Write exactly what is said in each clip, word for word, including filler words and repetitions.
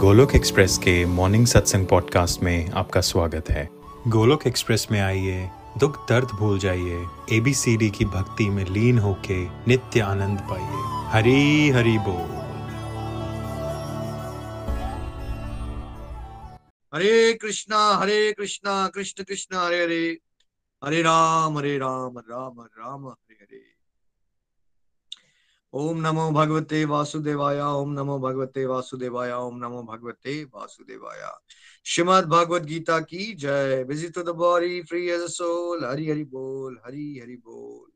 Golok express के morning सत्संग podcast में आपका स्वागत है। गोलोक एक्सप्रेस में आइए, दुख दर्द भूल जाइए, एबीसीडी की भक्ति में लीन होके नित्य आनंद पाइए। हरि हरि बोल। हरे कृष्णा हरे कृष्णा कृष्ण कृष्ण हरे हरे, हरे राम हरे राम राम राम हरे हरे। ओम नमो भगवते वासुदेवाय, ओम नमो भगवते वासुदेवाय, ओम नमो भगवते वासुदेवाय। श्रीमद भगवद गीता की जय। Visit to the body free as a soul. Hari Hari बोल, हरि हरि बोल।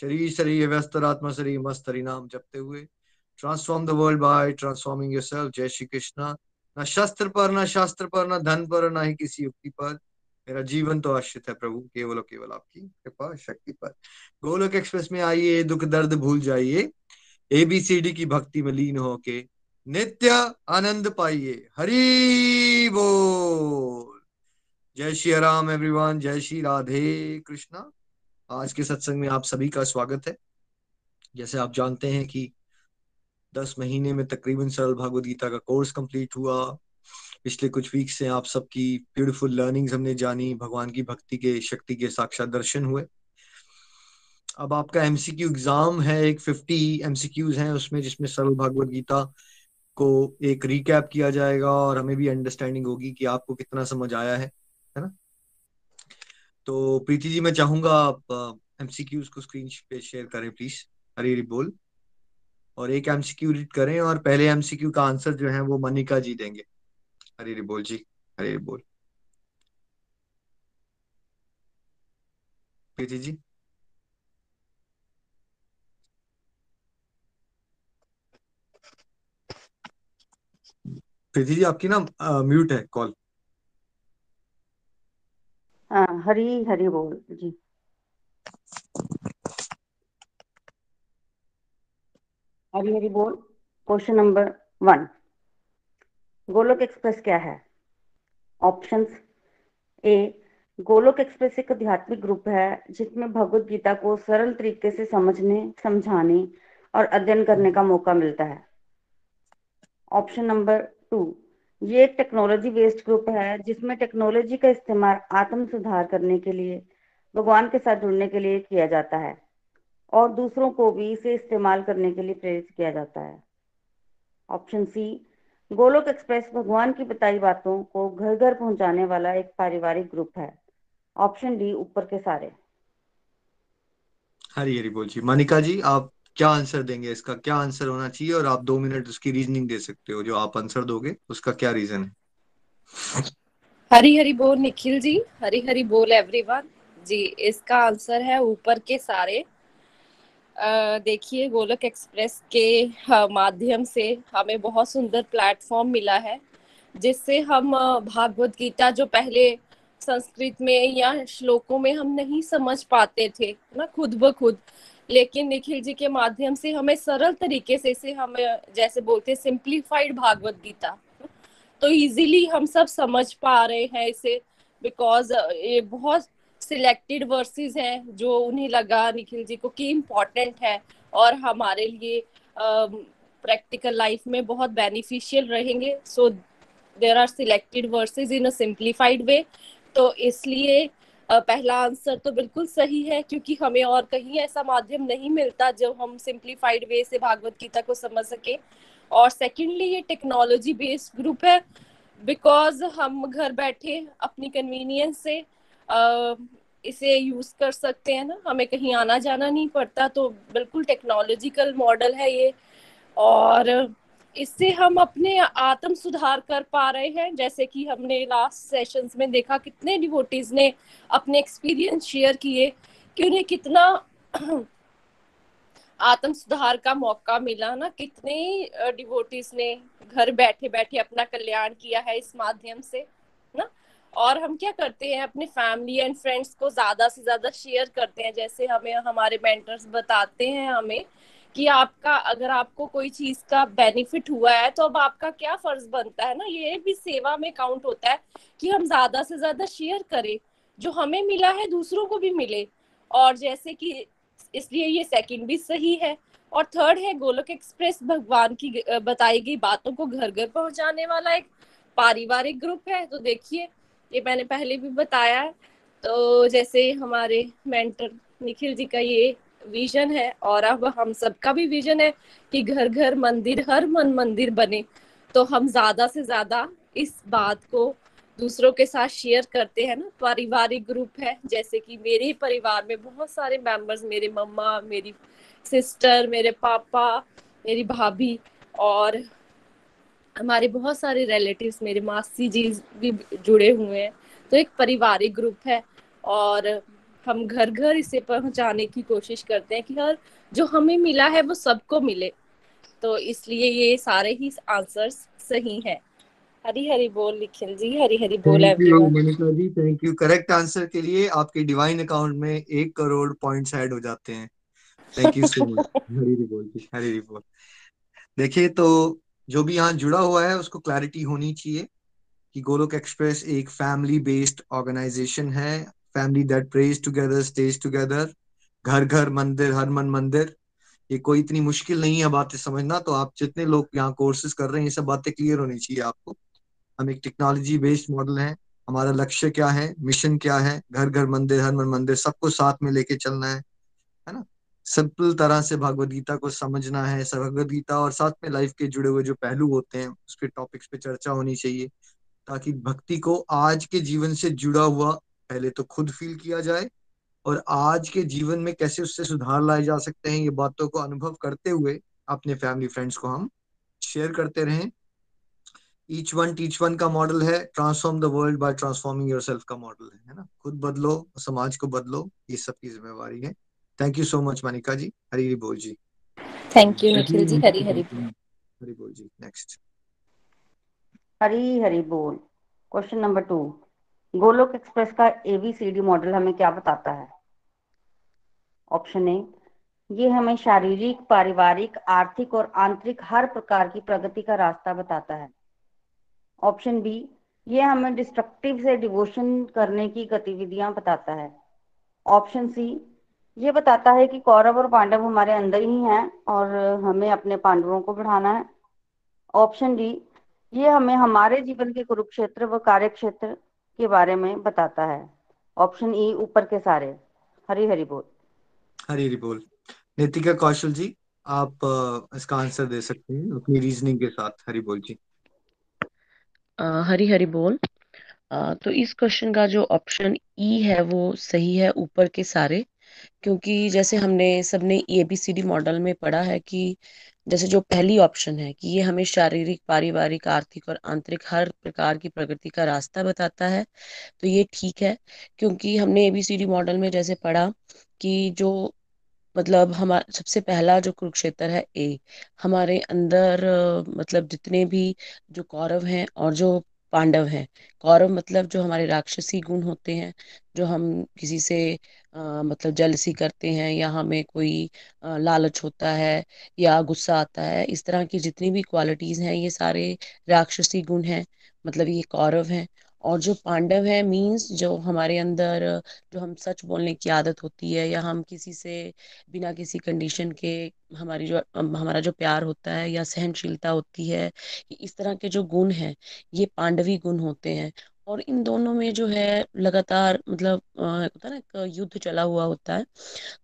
शरीर शरीर व्यस्तर आत्मा शरीर मस्त हरि नाम जपते हुए transform the world by transforming yourself. जय श्री कृष्णा। न शस्त्र पर, न शास्त्र पर, न धन पर, न ही किसी युक्ति पर, मेरा जीवन तो आश्रित है प्रभु केवल और केवल आपकी कृपा शक्ति पर। गोलोक एक्सप्रेस में आइए, दुख दर्द भूल जाइए, एबीसीडी की भक्ति में लीन होके नित्य आनंद पाइए। हरि बोल। जय श्री राम एवरीवन। जय श्री राधे कृष्णा। आज के सत्संग में आप सभी का स्वागत है। जैसे आप जानते हैं कि दस महीने में तकरीबन सरल भागवत गीता का कोर्स कंप्लीट हुआ। पिछले कुछ वीक से आप सबकी ब्यूटीफुल लर्निंग्स हमने जानी, भगवान की भक्ति के शक्ति के साक्षात दर्शन हुए। अब आपका एमसीक्यू एग्जाम है, एक पचास एमसीक्यूज हैं उसमें, जिसमें सरल भागवत गीता को एक रिकैप किया जाएगा और हमें भी अंडरस्टैंडिंग होगी कि आपको कितना समझ आया है, है ना। तो प्रीति जी, मैं चाहूंगा आप एमसीक्यूज को स्क्रीन पे शेयर करें प्लीज। हरि हरि बोल। और एक एमसीक्यू रीड करें और पहले एमसीक्यू का आंसर जो है वो मनिका जी देंगे। हरि बोल जी, हरि बोल। प्रीति जी। प्रीति जी, आपकी ना म्यूट है कॉल। हाँ, हरि हरि बोल जी। हरि हरि बोल। Question number one, Golok express क्या है? ऑप्शंस। ए, गोलोक एक्सप्रेस एक आध्यात्मिक ग्रुप है जिसमें भगवत गीता को सरल तरीके से समझने, समझाने और अध्ययन करने का मौका मिलता है। ऑप्शन नंबर टू, ये एक टेक्नोलॉजी बेस्ड ग्रुप है जिसमें टेक्नोलॉजी का इस्तेमाल आत्म सुधार करने के लिए, भगवान के साथ जुड़ने के लिए किया जाता है और दूसरों को भी इसे इस्तेमाल करने के लिए प्रेरित किया जाता है। ऑप्शन सी, गोलोक एक्सप्रेस भगवान की बताई बातों को घर घर पहुंचाने वाला एक पारिवारिक ग्रुप है। ऑप्शन डी, ऊपर के सारे। हरि हरि बोल जी। मनिका जी, आप क्या आंसर देंगे? इसका क्या आंसर होना चाहिए और आप दो मिनट उसकी रीजनिंग दे सकते हो। जो आप आंसर दोगे उसका क्या रीजन है? हरि हरि बोल निखिल जी। हरि हरि बोल एवरीवन जी। इसका आंसर है ऊपर के सारे। देखिए, गोलोक एक्सप्रेस के माध्यम से हमें बहुत सुंदर प्लेटफॉर्म मिला है जिससे हम भागवत गीता जो पहले संस्कृत में या श्लोकों में हम नहीं समझ पाते थे ना खुद ब खुद, लेकिन निखिल जी के माध्यम से हमें सरल तरीके से इसे, हम जैसे बोलते हैं सिंप्लीफाइड भागवत गीता, तो इजीली हम सब समझ पा रहे हैं इसे। बिकॉज ये बहुत सिलेक्टेड वर्सेस हैं जो उन्हें लगा निखिल जी को कि इम्पोर्टेंट है और हमारे लिए प्रैक्टिकल लाइफ में बहुत बेनिफिशियल रहेंगे। So there are selected verses in a simplified way. तो इसलिए uh, पहला आंसर तो बिल्कुल सही है क्योंकि हमें और कहीं ऐसा माध्यम नहीं मिलता जब हम सिंप्लीफाइड वे से भागवत गीता को समझ सके। और सेकेंडली, ये टेक्नोलॉजी बेस्ड ग्रुप है बिकॉज हम घर बैठे अपनी कन्वीनियंस से Uh, इसे यूज कर सकते हैं ना, हमें कहीं आना जाना नहीं पड़ता। तो बिल्कुल टेक्नोलॉजिकल मॉडल है ये और इससे हम अपने आत्म सुधार कर पा रहे हैं। जैसे कि हमने लास्ट सेशंस में देखा कितने डिवोटीज ने अपने एक्सपीरियंस शेयर किए कि उन्हें कितना आत्म सुधार का मौका मिला ना, कितने डिवोटीज ने घर बैठे बैठे अपना कल्याण किया है इस माध्यम से ना। और हम क्या करते हैं, अपने फैमिली एंड फ्रेंड्स को ज्यादा से ज्यादा शेयर करते हैं। जैसे हमें हमारे मेंटर्स बताते हैं हमें कि आपका, अगर आपको कोई चीज का बेनिफिट हुआ है तो अब आपका क्या फर्ज बनता है ना, ये भी सेवा में काउंट होता है कि हम ज्यादा से ज्यादा शेयर करें, जो हमें मिला है दूसरों को भी मिले। और जैसे कि इसलिए ये सेकंड भी सही है। और थर्ड है गोलोक एक्सप्रेस, भगवान की बताई गई बातों को घर घर पहुंचाने वाला एक पारिवारिक ग्रुप है। तो देखिए, ये मैंने पहले भी बताया है, तो जैसे हमारे मेंटर निखिल जी का ये विजन है और अब हम सबका भी विजन है कि घर घर मंदिर, हर मन मंदिर बने। तो हम ज्यादा से ज्यादा इस बात को दूसरों के साथ शेयर करते हैं ना। पारिवारिक ग्रुप है, जैसे कि मेरे परिवार में बहुत सारे मेंबर्स, मेरे मम्मा, मेरी सिस्टर, मेरे पापा, मेरी भाभी और हमारे बहुत सारे रिलेटिव्स, मेरे मासी जी भी जुड़े हुए हैं। तो एक पारिवारिक ग्रुप है और हम घर घर इसे पहुंचाने की कोशिश करते हैं कि हर जो हमें मिला है वो सबको मिले। तो इसलिए ये सारे ही आंसर्स सही हैं। हरी हरी बोल निखिल जी, हरी हरी बोल everyone. Manisha ji thank you, correct answer के लिए आपके डिवाइन अकाउंट में एक करोड़ पॉइंट्स ऐड हो जाते हैं। Thank you so much. Hari Hari बोल जी, हरी हरी बोल। देखिए, तो जो भी यहाँ जुड़ा हुआ है उसको क्लैरिटी होनी चाहिए कि गोलोक एक्सप्रेस एक फैमिली बेस्ड ऑर्गेनाइजेशन है। Family that praise together stage together, घर घर मंदिर, हर मन मंदिर। ये कोई इतनी मुश्किल नहीं है बातें समझना। तो आप जितने लोग यहाँ कोर्सेज कर रहे हैं, ये सब बातें क्लियर होनी चाहिए आपको। हम एक टेक्नोलॉजी बेस्ड मॉडल है, हमारा लक्ष्य क्या है, मिशन क्या है, घर घर मंदिर, हर मन मंदिर, सबको साथ में लेके चलना है, है ना। सिंपल तरह से भगवद गीता को समझना है, भगवद गीता और साथ में लाइफ के जुड़े हुए जो पहलू होते हैं उसके टॉपिक्स पे चर्चा होनी चाहिए, ताकि भक्ति को आज के जीवन से जुड़ा हुआ पहले तो खुद फील किया जाए और आज के जीवन में कैसे उससे सुधार लाए जा सकते हैं, ये बातों को अनुभव करते हुए अपने फैमिली फ्रेंड्स को हम शेयर करते रहें। ईच वन टीच वन का मॉडल है, transform the world by transforming yourself का मॉडल है, है ना। खुद बदलो, समाज को बदलो, ये सबकी जिम्मेवारी है। Thank you so much Manika ji, Hari Hari बोल जी। थैंक यू निखिल जी, हरी हरी हरी बोल जी। नेक्स्ट, हरी हरी बोल। Question number two, Golok express का एबीसीडी मॉडल हमें क्या बताता है? ऑप्शन ए, ये हमें शारीरिक, पारिवारिक, आर्थिक और आंतरिक हर प्रकार की प्रगति का रास्ता बताता है। ऑप्शन बी, ये हमें डिस्ट्रक्टिव से डिवोशन करने की गतिविधियां बताता है। ऑप्शन सी, ये बताता है कि कौरव और पांडव हमारे अंदर ही हैं और हमें अपने पांडवों को बढ़ाना है। ऑप्शन डी, ये हमें हमारे जीवन के कुरुक्षेत्र व कार्यक्षेत्र के बारे में बताता है। ऑप्शन ई, ऊपर के सारे। हरी हरी बोल, हरी हरी बोल। नीतिका कौशल जी, आप इसका आंसर दे सकते हैं अपनी रीजनिंग के साथ। हरी बोल जी। हरी हरी बोल। आ, तो इस क्वेश्चन का जो ऑप्शन ई है वो सही है, ऊपर के सारे, क्योंकि जैसे हमने सबने एबीसीडी मॉडल में पढ़ा है कि जैसे जो पहली ऑप्शन है कि ये हमें शारीरिक, पारिवारिक, आर्थिक और आंतरिक हर प्रकार की प्रगति का रास्ता बताता है, तो ये ठीक है। क्योंकि हमने एबीसीडी मॉडल में जैसे पढ़ा कि जो मतलब हमारा सबसे पहला जो कुरुक्षेत्र है ए, हमारे अंदर मतलब जितने भी जो कौरव हैं और जो पांडव हैं। कौरव मतलब जो हमारे राक्षसी गुण होते हैं, जो हम किसी से आ, मतलब जलसी करते हैं या हमें कोई आ, लालच होता है या गुस्सा आता है, इस तरह की जितनी भी क्वालिटीज हैं ये सारे राक्षसी गुण हैं, मतलब ये कौरव हैं। और जो पांडव है मीन्स जो हमारे अंदर जो हम सच बोलने की आदत होती है या हम किसी से बिना किसी कंडीशन के हमारी जो हमारा जो प्यार होता है या सहनशीलता होती है, इस तरह के जो गुण हैं ये पांडवी गुण होते हैं। और इन दोनों में जो है लगातार मतलब होता है ना, एक युद्ध चला हुआ होता है,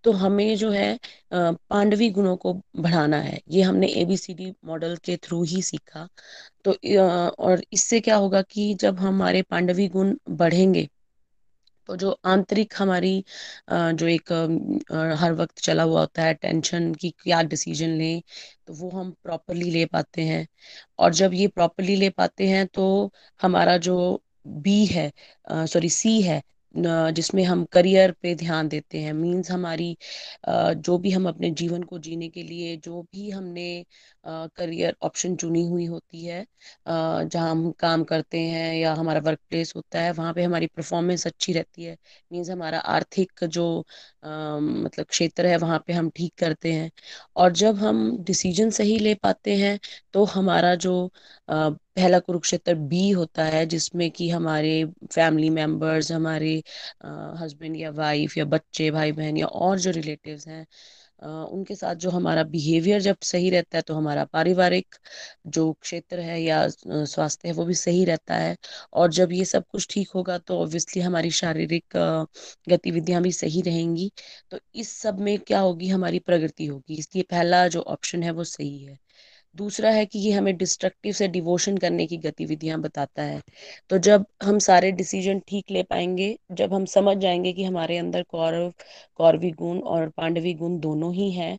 तो हमें जो है पांडवी गुणों को बढ़ाना है। ये हमने एबीसीडी मॉडल के थ्रू ही सीखा। तो और इससे क्या होगा कि जब हमारे पांडवी गुण बढ़ेंगे तो जो आंतरिक हमारी जो एक हर वक्त चला हुआ होता है टेंशन की, क्या डिसीजन लें, तो वो हम प्रॉपरली ले पाते हैं। और जब ये प्रॉपरली ले पाते हैं तो हमारा जो बी है, सॉरी सी है, जिसमें हम करियर पे ध्यान देते हैं, मींस हमारी जो भी हम अपने जीवन को जीने के लिए जो भी हमने करियर ऑप्शन चुनी हुई होती है, जहाँ हम काम करते हैं या हमारा वर्क प्लेस होता है, वहाँ पे हमारी परफॉर्मेंस अच्छी रहती है, मींस हमारा आर्थिक जो मतलब क्षेत्र है वहाँ पे हम ठीक करते हैं। और जब हम डिसीजन सही ले पाते हैं तो हमारा जो पहला कुरुक्षेत्र बी होता है, जिसमें कि हमारे फैमिली मेंबर्स, हमारे हस्बैंड या वाइफ या बच्चे, भाई बहन या और जो रिलेटिव्स हैं, उनके साथ जो हमारा बिहेवियर जब सही रहता है तो हमारा पारिवारिक जो क्षेत्र है या स्वास्थ्य है वो भी सही रहता है। और जब ये सब कुछ ठीक होगा तो ऑब्वियसली हमारी शारीरिक गतिविधियां भी सही रहेंगी। तो इस सब में क्या होगी, हमारी प्रगति होगी। इसलिए पहला जो ऑप्शन है वो सही है। दूसरा है कि ये हमें डिस्ट्रक्टिव से डिवोशन करने की गतिविधियां बताता है। तो जब हम सारे डिसीजन ठीक ले पाएंगे, जब हम समझ जाएंगे कि हमारे अंदर कौरव कौरवी गुण और पांडवी गुण दोनों ही हैं।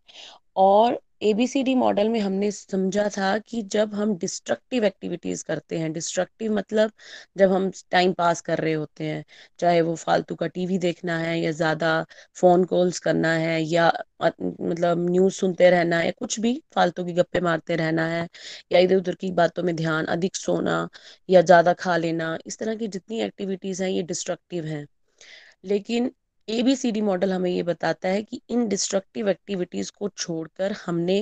और एबीसीडी मॉडल में हमने समझा था कि जब हम डिस्ट्रक्टिव एक्टिविटीज़ करते हैं, डिस्ट्रक्टिव मतलब जब हम टाइम पास कर रहे होते हैं, चाहे वो फालतू का टीवी देखना है या ज़्यादा फ़ोन कॉल्स करना है या मतलब न्यूज़ सुनते रहना है, कुछ भी फालतू की गप्पे मारते रहना है या इधर उधर की बातों में ध्यान, अधिक सोना या ज़्यादा खा लेना, इस तरह की जितनी एक्टिविटीज़ हैं ये डिस्ट्रक्टिव हैं। लेकिन एबीसीडी मॉडल हमें ये बताता है कि इन डिस्ट्रक्टिव एक्टिविटीज़ को छोड़कर हमने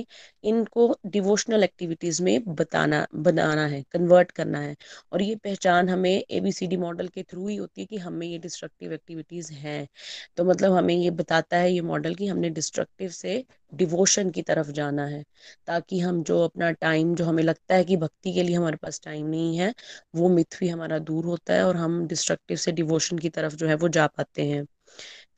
इनको डिवोशनल एक्टिविटीज़ में बताना बनाना है, कन्वर्ट करना है। और ये पहचान हमें एबीसीडी मॉडल के थ्रू ही होती है कि हमें ये डिस्ट्रक्टिव एक्टिविटीज़ हैं। तो मतलब हमें ये बताता है ये मॉडल कि हमने डिस्ट्रक्टिव से डिवोशन की तरफ जाना है, ताकि हम जो अपना टाइम जो हमें लगता है कि भक्ति के लिए हमारे पास टाइम नहीं है, वो मिथ भी हमारा दूर होता है और हम डिस्ट्रक्टिव से डिवोशन की तरफ जो है वो जा पाते हैं।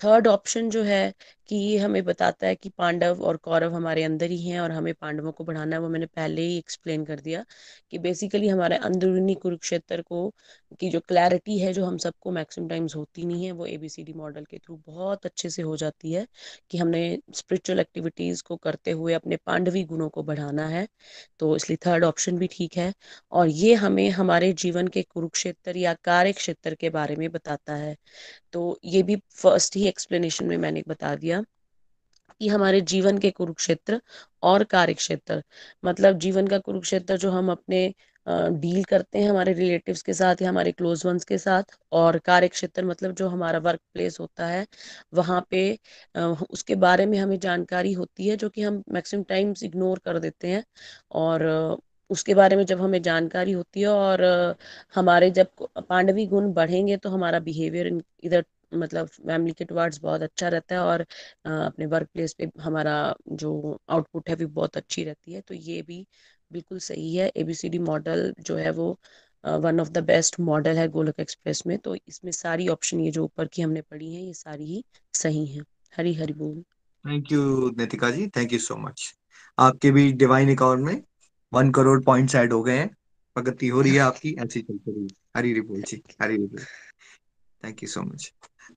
थर्ड ऑप्शन जो है कि ये हमें बताता है कि पांडव और कौरव हमारे अंदर ही हैं और हमें पांडवों को बढ़ाना है। वो मैंने पहले ही एक्सप्लेन कर दिया कि बेसिकली हमारे अंदरूनी कुरुक्षेत्र को की जो क्लैरिटी है, जो हम सबको मैक्सिमम टाइम्स होती नहीं है, वो एबीसीडी मॉडल के थ्रू बहुत अच्छे से हो जाती है कि हमने स्पिरिचुअल एक्टिविटीज़ को करते हुए अपने पांडवी गुणों को बढ़ाना है। तो इसलिए थर्ड ऑप्शन भी ठीक है। और ये हमें हमारे जीवन के कुरुक्षेत्र या कार्य क्षेत्र के बारे में बताता है। तो ये भी फर्स्ट ही एक्सप्लेनेशन में मैंने बता दिया कि हमारे जीवन के कुरुक्षेत्र और कार्य क्षेत्र, मतलब जीवन का कुरुक्षेत्र जो हम अपने डील करते हैं हमारे रिलेटिव्स के साथ या हमारे क्लोज वंस के साथ, और कार्य क्षेत्र मतलब जो हमारा वर्क प्लेस होता है वहाँ पे उसके बारे में हमें जानकारी होती है, जो कि हम मैक्सिमम टाइम्स इग्नोर कर देते हैं। और उसके बारे में जब हमें जानकारी होती है और हमारे जब पांडवी गुण बढ़ेंगे तो हमारा बिहेवियर इधर मतलब फैमिली के टुवार्ड्स बहुत अच्छा रहता है और अपने वर्क प्लेस पे हमारा जो आउटपुट है भी बहुत अच्छी रहती है। तो ये भी बिल्कुल सही है। एबीसीडी मॉडल जो है वो one of the best model है गोलोक एक्सप्रेस में। तो इसमें सारी ऑप्शन ये जो ऊपर की हमने पढ़ी हैं ये सारी ही सही हैं। हरी हरी बोल। Thank you Nitika ji, thank you so much. आपके भी डिवाइन अकाउंट में वन करोड़ पॉइंट्स ऐड हो गए हैं, प्रगति हो रही है आपकी, ऐसी चलती रही। हरी हरी बोल जी, हरी हरी बोल, थैंक यू सो मच।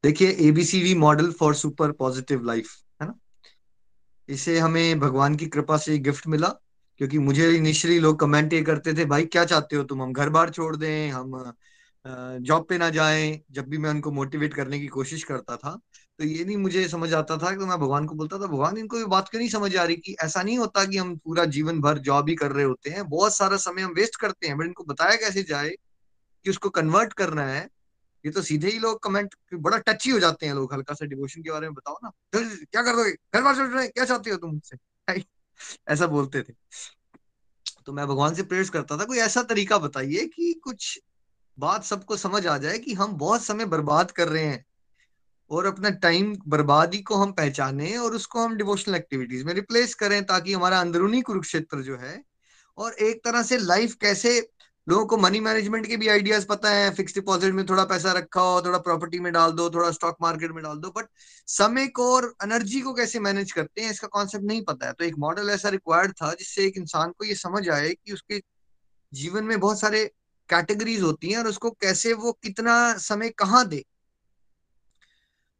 देखिए ABCD model for super positive life है ना, इसे हमें भगवान की कृपा से गिफ्ट मिला, क्योंकि मुझे इनिशियली लोग कमेंट ये करते थे, भाई क्या चाहते हो तुम, हम घर बार छोड़ दें, हम जॉब पे ना जाएं। जब भी मैं उनको मोटिवेट करने की कोशिश करता था तो ये नहीं मुझे समझ आता था, तो मैं भगवान को बोलता था, भगवान इनको ये बात क्यों नहीं समझ आ रही कि ऐसा नहीं होता कि हम पूरा जीवन भर जॉब ही कर रहे होते हैं, बहुत सारा समय हम वेस्ट करते हैं, बट इनको बताया कैसे जाए कि उसको कन्वर्ट करना है। ये तो सीधे ही लोग कमेंट, बड़ा टची हो जाते हैं लोग, हल्का सा डिवोशन के बारे में बताओ ना, क्या कर दोगे, घर बार छोड़ रहे, क्या चाहते हो तुम मुझसे, ऐसा बोलते थे। तो मैं भगवान से प्रेयर्स करता था, कोई ऐसा तरीका बताइए कि कुछ बात सबको समझ आ जाए कि हम बहुत समय बर्बाद कर रहे हैं और अपना टाइम बर्बादी को हम पहचाने और उसको हम डिवोशनल एक्टिविटीज में रिप्लेस करें, ताकि हमारा अंदरूनी कुरुक्षेत्र जो है, और एक तरह से लाइफ कैसे, लोगों को मनी मैनेजमेंट के भी आइडियाज पता है, फिक्स डिपॉजिट में थोड़ा पैसा रखा हो, थोड़ा प्रॉपर्टी में डाल दो, थोड़ा स्टॉक मार्केट में डाल दो, बट समय को और एनर्जी को कैसे मैनेज करते हैं इसका कॉन्सेप्ट नहीं पता है। तो एक मॉडल ऐसा रिक्वायर्ड था जिससे एक इंसान को ये समझ आए कि उसके जीवन में बहुत सारे कैटेगरीज होती हैं और उसको कैसे, वो कितना समय कहाँ दे।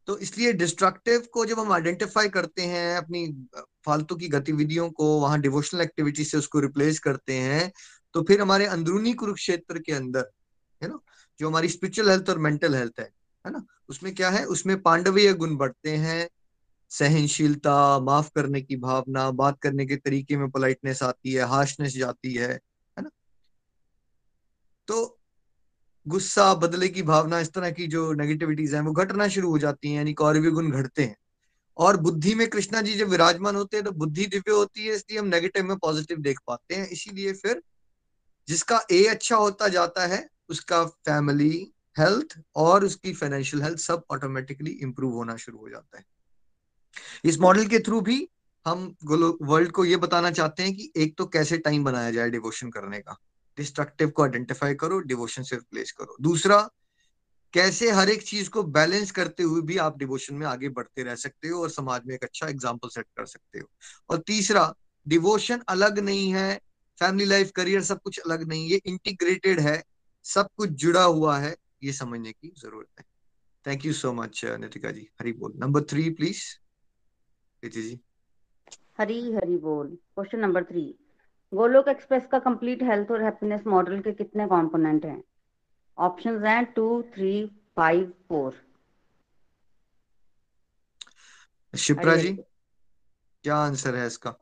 तो इसलिए डिस्ट्रक्टिव को जब हम आइडेंटिफाई करते हैं, अपनी फालतू की गतिविधियों को वहाँ डिवोशनल एक्टिविटी से उसको रिप्लेस करते हैं, तो फिर हमारे अंदरूनी कुरुक्षेत्र के अंदर है ना, जो हमारी स्पिरिचुअल हेल्थ और मेंटल हेल्थ है है ना, उसमें क्या है, उसमें पांडवीय गुण बढ़ते हैं, सहनशीलता, माफ करने की भावना, बात करने के तरीके में पोलाइटनेस आती है, हार्शनेस जाती है है ना। तो गुस्सा, बदले की भावना, इस तरह की जो नेगेटिविटीज हैं वो घटना शुरू हो जाती है, यानी कौरवी गुण घटते हैं। और बुद्धि में कृष्णा जी जब विराजमान होते हैं तो बुद्धि दिव्य होती है, इसलिए हम नेगेटिव में पॉजिटिव देख पाते हैं। इसीलिए फिर जिसका ए अच्छा होता जाता है उसका फैमिली हेल्थ और उसकी फाइनेंशियल हेल्थ सब ऑटोमेटिकली इंप्रूव होना शुरू हो जाता है। इस मॉडल के थ्रू भी हम वर्ल्ड को ये बताना चाहते हैं कि एक तो कैसे टाइम बनाया जाए डिवोशन करने का, डिस्ट्रक्टिव को आइडेंटिफाई करो, डिवोशन से रिप्लेस करो। दूसरा, कैसे हर एक चीज को बैलेंस करते हुए भी आप डिवोशन में आगे बढ़ते रह सकते हो और समाज में एक अच्छा एग्जाम्पल सेट कर सकते हो। और तीसरा, डिवोशन अलग नहीं है, फैमिली लाइफ, करियर सब कुछ अलग नहीं है, इंटीग्रेटेड है, सब कुछ जुड़ा हुआ है, ये समझने की जरूरत है। Thank you so much Nitika ji. Hari बोल। Number three please. जी हरी हरी बोल। Question number three, Golok express का कंप्लीट हेल्थ और हैप्पीनेस मॉडल के कितने कंपोनेंट हैं? ऑप्शंस हैं two three five four. Shipra ji क्या आंसर है इसका?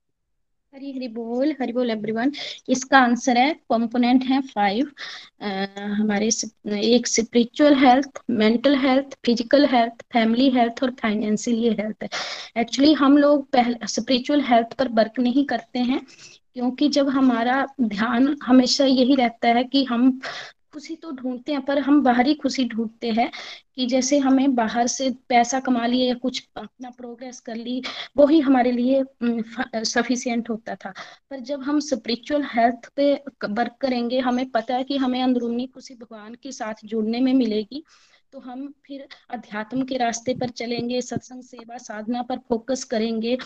हरी हरी बोल। हरी बोल एवरीवन। इसका आंसर है कंपोनेंट है फाइव। हमारे एक spiritual health, mental health, physical health, family health और फाइनेंशियल हेल्थ है। एक्चुअली हम लोग पहले स्पिरिचुअल हेल्थ पर वर्क नहीं करते हैं, क्योंकि जब हमारा ध्यान हमेशा यही रहता है कि हम खुशी तो ढूंढते हैं पर हम बाहरी खुशी ढूंढते हैं, कि जैसे हमें बाहर से पैसा कमा लिए या कुछ अपना प्रोग्रेस कर ली, वो ही हमारे लिए सफिशिएंट होता था। पर जब हम स्पिरिचुअल हेल्थ पे वर्क करेंगे, हमें पता है कि हमें अंदरूनी खुशी भगवान के साथ जुड़ने में मिलेगी, तो हम फिर अध्यात्म के रास्ते पर चलेंगे, सत्संग सेवा साधना पर फोकस करेंगे,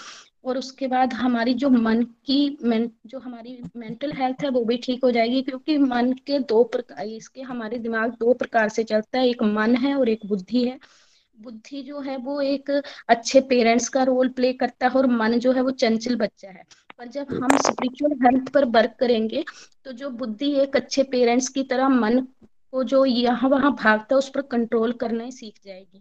और उसके बाद हमारी जो मन की में, जो हमारी मेंटल हेल्थ है वो भी ठीक हो जाएगी। क्योंकि मन के दो प्रकार, इसके हमारे दिमाग दो प्रकार से चलता है, एक मन है और एक बुद्धि है। बुद्धि जो है वो एक अच्छे पेरेंट्स का रोल प्ले करता है, और मन जो है वो चंचल बच्चा है। पर जब हम स्पिरिचुअल हेल्थ पर वर्क करेंगे तो जो बुद्धि एक अच्छे पेरेंट्स की तरह मन वो जो यहाँ वहाँ भागता है उस पर कंट्रोल करना सीख जाएगी।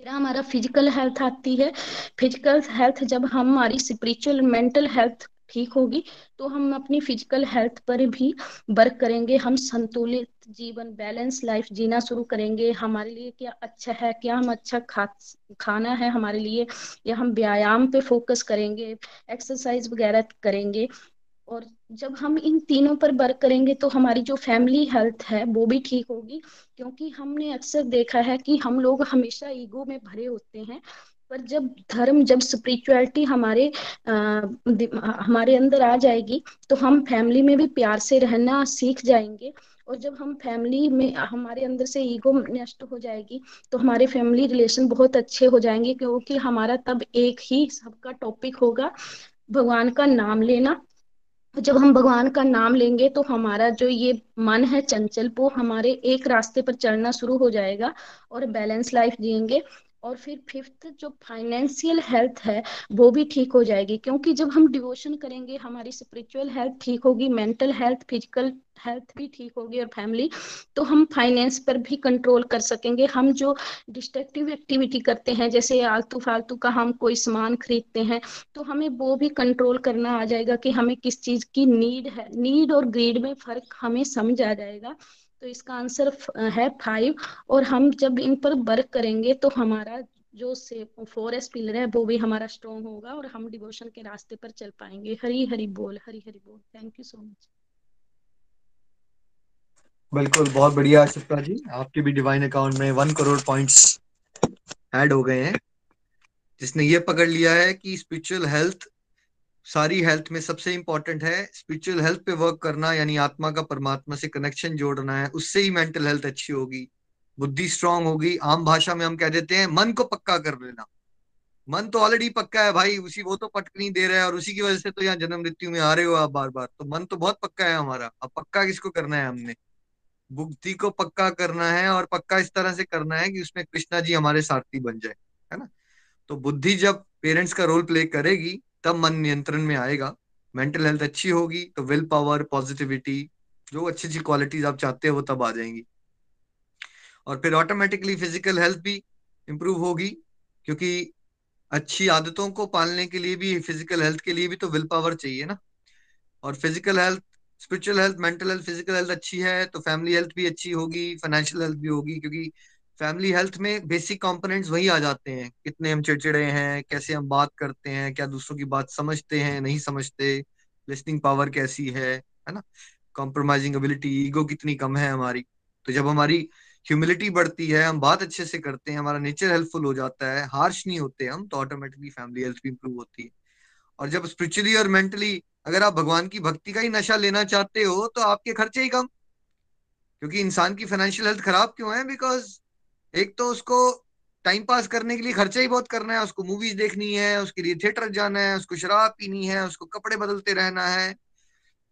फिर हमारा फिजिकल हेल्थ आती है। फिजिकल हेल्थ, जब हमारी स्पिरिचुअल मेंटल हेल्थ ठीक होगी तो हम अपनी फिजिकल हेल्थ पर भी वर्क करेंगे। हम संतुलित जीवन, बैलेंस लाइफ जीना शुरू करेंगे। हमारे लिए क्या अच्छा है, क्या हम अच्छा खा खाना है हमारे लिए, या हम व्यायाम पे फोकस करेंगे, एक्सरसाइज वगैरह करेंगे। और जब हम इन तीनों पर वर्क करेंगे तो हमारी जो फैमिली हेल्थ है वो भी ठीक होगी। क्योंकि हमने अक्सर देखा है कि हम लोग हमेशा ईगो में भरे होते हैं, पर जब धर्म, जब स्पिरिचुअलिटी हमारे आ, हमारे अंदर आ जाएगी तो हम फैमिली में भी प्यार से रहना सीख जाएंगे। और जब हम फैमिली में, हमारे अंदर से ईगो नष्ट हो जाएगी तो हमारे फैमिली रिलेशन बहुत अच्छे हो जाएंगे, क्योंकि हमारा तब एक ही सबका टॉपिक होगा, भगवान का नाम लेना। जब हम भगवान का नाम लेंगे तो हमारा जो ये मन है चंचल, वो हमारे एक रास्ते पर चलना शुरू हो जाएगा और बैलेंस लाइफ जिएंगे। और फिर फिफ्थ, जो फाइनेंशियल हेल्थ है वो भी ठीक हो जाएगी, क्योंकि जब हम डिवोशन करेंगे हमारी स्पिरिचुअल हेल्थ ठीक होगी, मेंटल हेल्थ, फिजिकल हेल्थ भी ठीक होगी और फैमिली, तो हम फाइनेंस पर भी कंट्रोल कर सकेंगे। हम जो डिस्ट्रक्टिव एक्टिविटी करते हैं, जैसे आलतू फालतू का हम कोई सामान खरीदते हैं, तो हमें वो भी कंट्रोल करना आ जाएगा कि हमें किस चीज की नीड है। नीड और ग्रीड में फर्क हमें समझ आ जाएगा। तो इसका आंसर है फाइव। और हम जब इन पर वर्क करेंगे तो हमारा जो से फोर एस पिलर है वो भी हमारा स्ट्रॉन्ग होगा और हम डिवोशन के रास्ते पर चल पाएंगे। हरी हरी बोल। हरी हरी बोल। Thank you so much. बिल्कुल, बहुत बढ़िया शिप्रा जी। आपके भी डिवाइन अकाउंट में वन करोड़ पॉइंट्स ऐड हो गए हैं, जिसने ये पकड़ लिया है कि स्पिरिचुअल हेल्थ सारी हेल्थ में सबसे इम्पोर्टेंट है। स्पिरिचुअल हेल्थ पे वर्क करना यानी आत्मा का परमात्मा से कनेक्शन जोड़ना है, उससे ही मेंटल हेल्थ अच्छी होगी, बुद्धि स्ट्रांग होगी। आम भाषा में हम कह देते हैं मन को पक्का कर लेना। मन तो ऑलरेडी पक्का है भाई, उसी वो तो पटक नहीं दे रहा है, और उसी की वजह से तो यहाँ जन्म मृत्यु में आ रहे हो आप बार बार। तो मन तो बहुत पक्का है हमारा, अब पक्का किसको करना है? हमने बुद्धि को पक्का करना है, और पक्का इस तरह से करना है कि उसमें कृष्णा जी हमारे सारथी बन जाए, है ना। तो बुद्धि जब पेरेंट्स का रोल प्ले करेगी तब मन नियंत्रण में आएगा, मेंटल हेल्थ अच्छी होगी, तो विल पावर, पॉजिटिविटी, जो अच्छी अच्छी क्वालिटीज आप चाहते हो वो तब आ जाएंगी। और फिर ऑटोमेटिकली फिजिकल हेल्थ भी इम्प्रूव होगी, क्योंकि अच्छी आदतों को पालने के लिए भी, फिजिकल हेल्थ के लिए भी तो विल पावर चाहिए ना। और physical health, spiritual health, mental health, physical health अच्छी है तो फैमिली हेल्थ भी अच्छी होगी, फाइनेंशियल हेल्थ भी होगी, क्योंकि फैमिली हेल्थ में बेसिक कंपोनेंट्स वही आ जाते हैं। कितने हम चिड़चिड़े हैं, कैसे हम बात करते हैं, क्या दूसरों की बात समझते हैं, नहीं समझते, लिसनिंग पावर कैसी है, है ना, कॉम्प्रोमाइजिंग एबिलिटी, ईगो कितनी कम है हमारी। तो जब हमारी ह्यूमिलिटी बढ़ती है, हम बात अच्छे से करते हैं, हमारा नेचर हेल्पफुल हो जाता है, हार्श नहीं होते हम, तो ऑटोमेटिकली फैमिली हेल्थ भी इम्प्रूव होती है। और जब स्पिरिचुअली और मेंटली अगर आप भगवान की भक्ति का ही नशा लेना चाहते हो तो आपके खर्चे ही कम, क्योंकि इंसान की फाइनेंशियल हेल्थ खराब क्यों है? बिकॉज एक तो उसको टाइम पास करने के लिए खर्चा ही बहुत करना है, उसको मूवीज देखनी है, उसके लिए थिएटर जाना है, उसको शराब पीनी है, उसको कपड़े बदलते रहना है।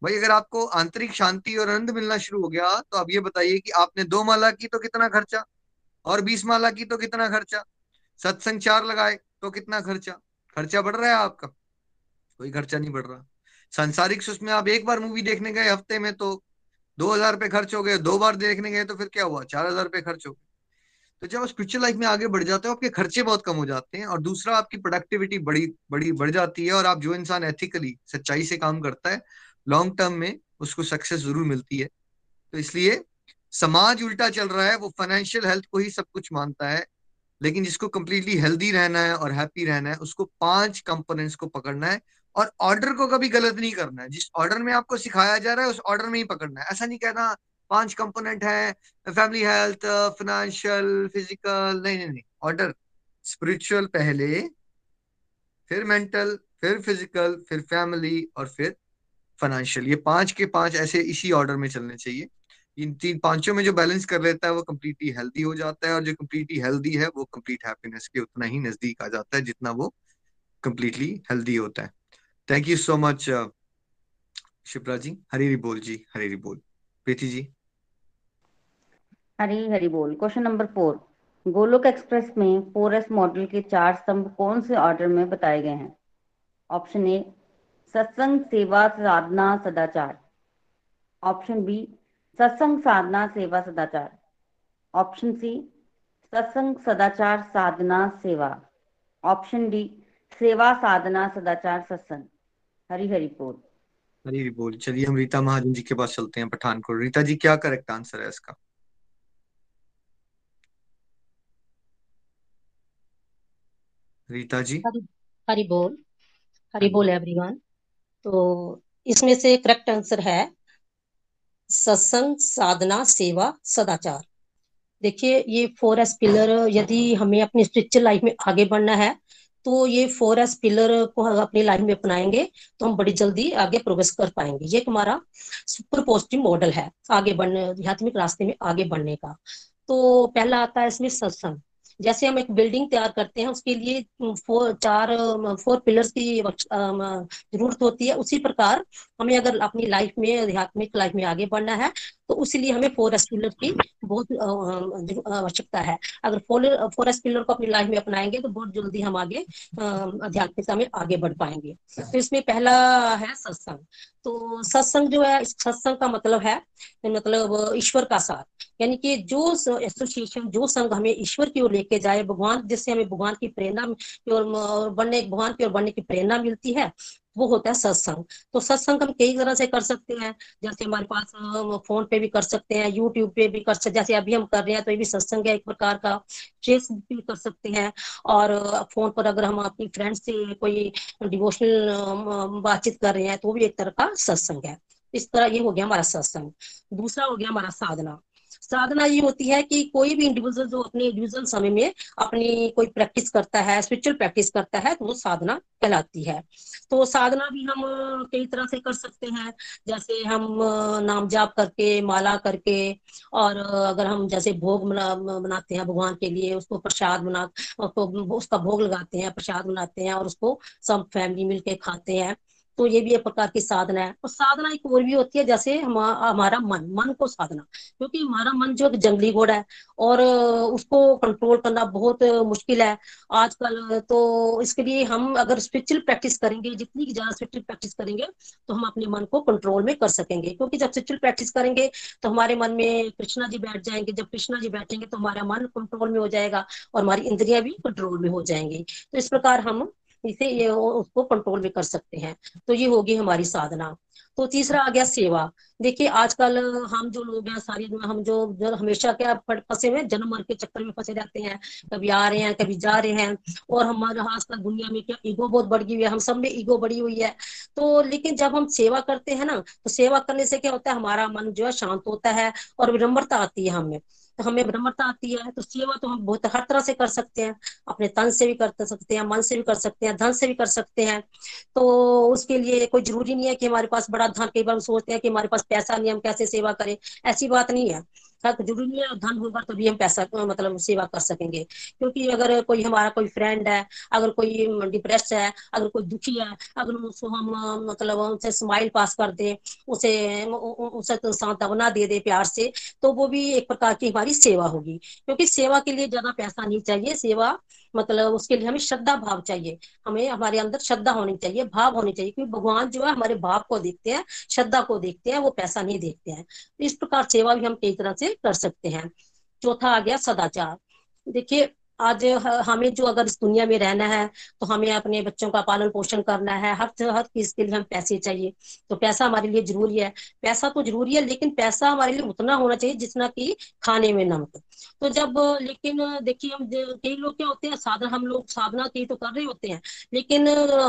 भाई अगर आपको आंतरिक शांति और आनंद मिलना शुरू हो गया तो आप ये बताइए कि आपने दो माला की तो कितना खर्चा, और बीस माला की तो कितना खर्चा, सत्संग चार लगाए तो कितना खर्चा। खर्चा बढ़ रहा है आपका? कोई खर्चा नहीं बढ़ रहा। सांसारिक सुख में आप एक बार मूवी देखने गए हफ्ते में तो दो हजार रुपये खर्च हो गए, दो बार देखने गए तो फिर क्या हुआ, चार हजार रुपये खर्च हो गए। तो जब आप स्पिरिचुअल लाइफ में आगे बढ़ जाते हो आपके खर्चे बहुत कम हो जाते हैं, और दूसरा आपकी प्रोडक्टिविटी बड़ी बड़ी बढ़ जाती है, और आप जो इंसान एथिकली सच्चाई से काम करता है लॉन्ग टर्म में उसको सक्सेस जरूर मिलती है। तो इसलिए समाज उल्टा चल रहा है, वो फाइनेंशियल हेल्थ को ही सब कुछ मानता है, लेकिन जिसको कंप्लीटली हेल्दी रहना है और हैप्पी रहना है उसको पांच कंपोनेंट्स को पकड़ना है, और ऑर्डर को कभी गलत नहीं करना है। जिस ऑर्डर में आपको सिखाया जा रहा है उस ऑर्डर में ही पकड़ना है। ऐसा नहीं कहना पांच कंपोनेंट है फैमिली हेल्थ फाइनेंशियल फिजिकल, नहीं नहीं नहीं, ऑर्डर स्पिरिचुअल पहले, फिर मेंटल, फिर फिजिकल, फिर फैमिली और फिर फाइनेंशियल। ये पांच के पांच ऐसे इसी ऑर्डर में चलने चाहिए। इन तीन पांचों में जो बैलेंस कर लेता है वो कंप्लीटली हेल्दी हो जाता है, और जो कंप्लीटली हेल्दी है वो कंप्लीट हैप्पीनेस के उतना ही नजदीक आ जाता है जितना वो कंप्लीटली हेल्दी होता है। Thank you so much Shipra ji. Hari Hari बोल जी, हरी हरी बोल। प्रीति जी हरी हरी बोल। Question number four, Golok express में फोर एस मॉडल के चार स्तंभ कौन से ऑर्डर में बताए गए हैं? ऑप्शन ए सत्संग सेवा साधना सदाचार, ऑप्शन बी सत्संग साधना सेवा सदाचार, ऑप्शन सी सत्संग सदाचार साधना सेवा, ऑप्शन डी सेवा साधना सदाचार सत्संग। हरी हरि बोल, हरी हरि बोल। चलिए हम रीता महाजन जी के पास चलते हैं, पठानकोट। रीता जी क्या करेक्ट आंसर है इसका? रीता जी हरि बोल, हरि बोल एवरीवन। तो इसमें से करेक्ट आंसर है सत्संग साधना सेवा सदाचार। देखिए ये फोर एस पिलर, यदि हमें अपनी स्पिरिचुअल लाइफ में आगे बढ़ना है तो ये फोर एस पिलर को हम अपनी लाइफ में अपनाएंगे तो हम बड़ी जल्दी आगे प्रोग्रेस कर पाएंगे। ये हमारा सुपर पॉजिटिव मॉडल है आगे बढ़ने, आध्यात्मिक रास्ते में आगे बढ़ने का। तो पहला आता है इसमें सत्संग। जैसे हम एक बिल्डिंग तैयार करते हैं उसके लिए फोर चार फोर पिलर्स की जरूरत होती है, उसी प्रकार हमें अगर अपनी लाइफ में आध्यात्मिक लाइफ में आगे बढ़ना है तो उसलिए हमें फोर एस पिलर की बहुत आवश्यकता है। अगर फोर फोर एस पिलर को अपनी लाइफ में अपनाएंगे तो बहुत जल्दी हम आगे आध्यात्मिकता में आगे बढ़ पाएंगे। तो इसमें पहला है सत्संग। तो सत्संग जो है, सत्संग का मतलब है मतलब ईश्वर का साथ, यानी कि जो एसोसिएशन जो संघ हमें ईश्वर की ओर लेके जाए, भगवान जिससे हमें भगवान की प्रेरणा की ओर बनने भगवान की ओर बनने की प्रेरणा मिलती है वो होता है सत्संग। तो सत्संग हम कई तरह से कर सकते हैं, जैसे हमारे पास फोन पे भी कर सकते हैं, यूट्यूब पे भी कर सकते हैं, जैसे अभी हम कर रहे हैं तो ये भी सत्संग है एक प्रकार का। फेसबुक पे भी कर सकते हैं, और फोन पर अगर हम अपनी फ्रेंड से कोई डिवोशनल बातचीत कर रहे हैं तो वो भी एक तरह का सत्संग है। इस तरह ये हो गया हमारा सत्संग। दूसरा हो गया हमारा साधना। साधना ये होती है कि कोई भी इंडिविजुअल जो अपने इंडिविजुअल समय में अपनी कोई प्रैक्टिस करता है, स्पिरिचुअल प्रैक्टिस करता है तो वो साधना कहलाती है। तो साधना भी हम कई तरह से कर सकते हैं, जैसे हम नाम जाप करके, माला करके, और अगर हम जैसे भोग बना बनाते हैं भगवान के लिए, उसको प्रसाद बना उसको उसका भोग लगाते हैं, प्रसाद बनाते हैं और उसको सब फैमिली मिलके खाते हैं, तो ये भी एक प्रकार की साधना है। और साधना एक और भी होती है, जैसे हम हमारा मन मन को साधना, क्योंकि हमारा मन जो एक जंगली घोड़ा है और उसको कंट्रोल करना बहुत मुश्किल है आजकल। तो इसके लिए हम अगर स्पिरिचुअल प्रैक्टिस करेंगे, जितनी ज्यादा स्पिरिचुअल प्रैक्टिस करेंगे तो हम अपने मन को कंट्रोल में कर सकेंगे, क्योंकि जब स्पिरिचुअल प्रैक्टिस करेंगे तो हमारे मन में कृष्णा जी बैठ जाएंगे। जब कृष्णा जी बैठेंगे तो हमारा मन कंट्रोल में हो जाएगा और हमारी इंद्रियां भी कंट्रोल में हो जाएंगी। तो इस प्रकार हम इसे ये उसको कंट्रोल भी कर सकते हैं। तो ये होगी हमारी साधना। तो तीसरा आ गया सेवा। देखिए आजकल हम जो लोग हैं सारी हम जो, जो हमेशा क्या फंसे हुए जन्म मर के चक्कर में फंसे रहते हैं, कभी आ रहे हैं कभी जा रहे हैं, और हमारे आजकल दुनिया में क्या ईगो बहुत बढ़ गई हुई है, हम सब में ईगो बढ़ी हुई है। तो लेकिन जब हम सेवा करते हैं ना तो सेवा करने से क्या होता है, हमारा मन जो है शांत होता है और विनम्रता आती है हमें। हमें ब्रह्मता आती है, तो सेवा तो हम बहुत हर तरह से कर सकते हैं, अपने तन से भी कर सकते हैं, मन से भी कर सकते हैं, धन से भी कर सकते हैं। तो उसके लिए कोई जरूरी नहीं है कि हमारे पास बड़ा धन, कई बार हम सोचते हैं कि हमारे पास पैसा नहीं हम कैसे सेवा करें, ऐसी बात नहीं है। जरूरी नहीं है धन होगा तभी हम पैसा मतलब सेवा कर सकेंगे, क्योंकि अगर कोई हमारा कोई फ्रेंड है, अगर कोई डिप्रेस्ड है, अगर कोई दुखी है, अगर उसको हम मतलब उनसे स्माइल पास कर दें, उसे उसे तो सांत्वना दे दे प्यार से, तो वो भी एक प्रकार की हमारी सेवा होगी। क्योंकि सेवा के लिए ज्यादा पैसा नहीं चाहिए, सेवा मतलब उसके लिए हमें श्रद्धा भाव चाहिए, हमें हमारे अंदर श्रद्धा होनी चाहिए, भाव होनी चाहिए, क्योंकि भगवान जो है हमारे भाव को देखते हैं, श्रद्धा को देखते हैं, वो पैसा नहीं देखते हैं। इस प्रकार सेवा भी हम कई तरह से कर सकते हैं। चौथा आ गया सदाचार। देखिए आज हमें जो अगर इस दुनिया में रहना है तो हमें अपने बच्चों का पालन पोषण करना है, हर हर चीज के लिए हम पैसे चाहिए, तो पैसा हमारे लिए जरूरी है। पैसा तो जरूरी है, लेकिन पैसा हमारे लिए उतना होना चाहिए जितना कि खाने में नमक। तो जब लेकिन देखिए हम कई लोग क्या होते हैं, साधना हम लोग साधना की तो कर रहे होते हैं, लेकिन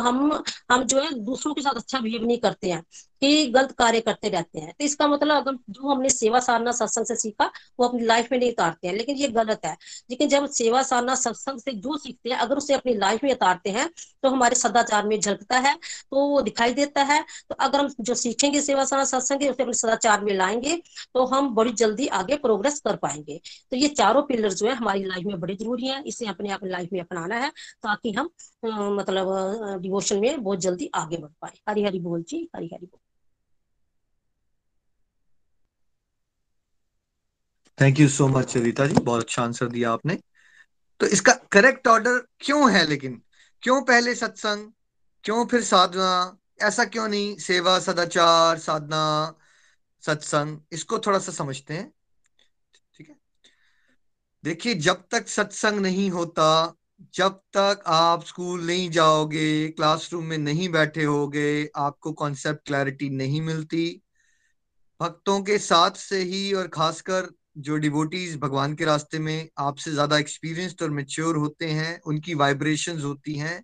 हम हम जो है दूसरों के साथ अच्छा बिहेव नहीं करते हैं, कि गलत कार्य करते रहते हैं। तो इसका मतलब अगर जो हमने सेवा साधना सत्संग से सीखा वो अपनी लाइफ में नहीं उतारते हैं, लेकिन ये गलत है। लेकिन जब सेवा साधना सत्संग से जो सीखते हैं अगर उसे अपनी लाइफ में उतारते हैं तो हमारे सदाचार में झलकता है, तो वो दिखाई देता है। तो अगर हम जो सीखेंगे सेवा साधना सत्संग उसे अपने सदाचार में लाएंगे तो हम बड़ी जल्दी आगे प्रोग्रेस कर पाएंगे। तो ये चारों पिलर जो है हमारी लाइफ में बड़े जरूरी है, इसे अपने अपनी लाइफ में अपनाना है ताकि हम मतलब डिवोशन में बहुत जल्दी आगे बढ़ पाए। हरी हरी बोल जी, हरी हरी बोल। Thank you so much Rita ji, बहुत अच्छा आंसर दिया आपने। तो इसका करेक्ट ऑर्डर क्यों है, लेकिन क्यों पहले सत्संग, क्यों फिर साधना, ऐसा क्यों नहीं? सेवा, सदाचार, साधना, सत्संग, इसको थोड़ा सा समझते हैं, ठीक है। देखिए जब तक सत्संग नहीं होता, जब तक आप स्कूल नहीं जाओगे, क्लासरूम में नहीं बैठे होगे, आपको कॉन्सेप्ट क्लैरिटी नहीं मिलती। भक्तों के साथ से ही और खासकर जो डिवोटीज भगवान के रास्ते में आपसे ज्यादा एक्सपीरियंस्ड और मैच्योर होते हैं, उनकी वाइब्रेशंस होती हैं,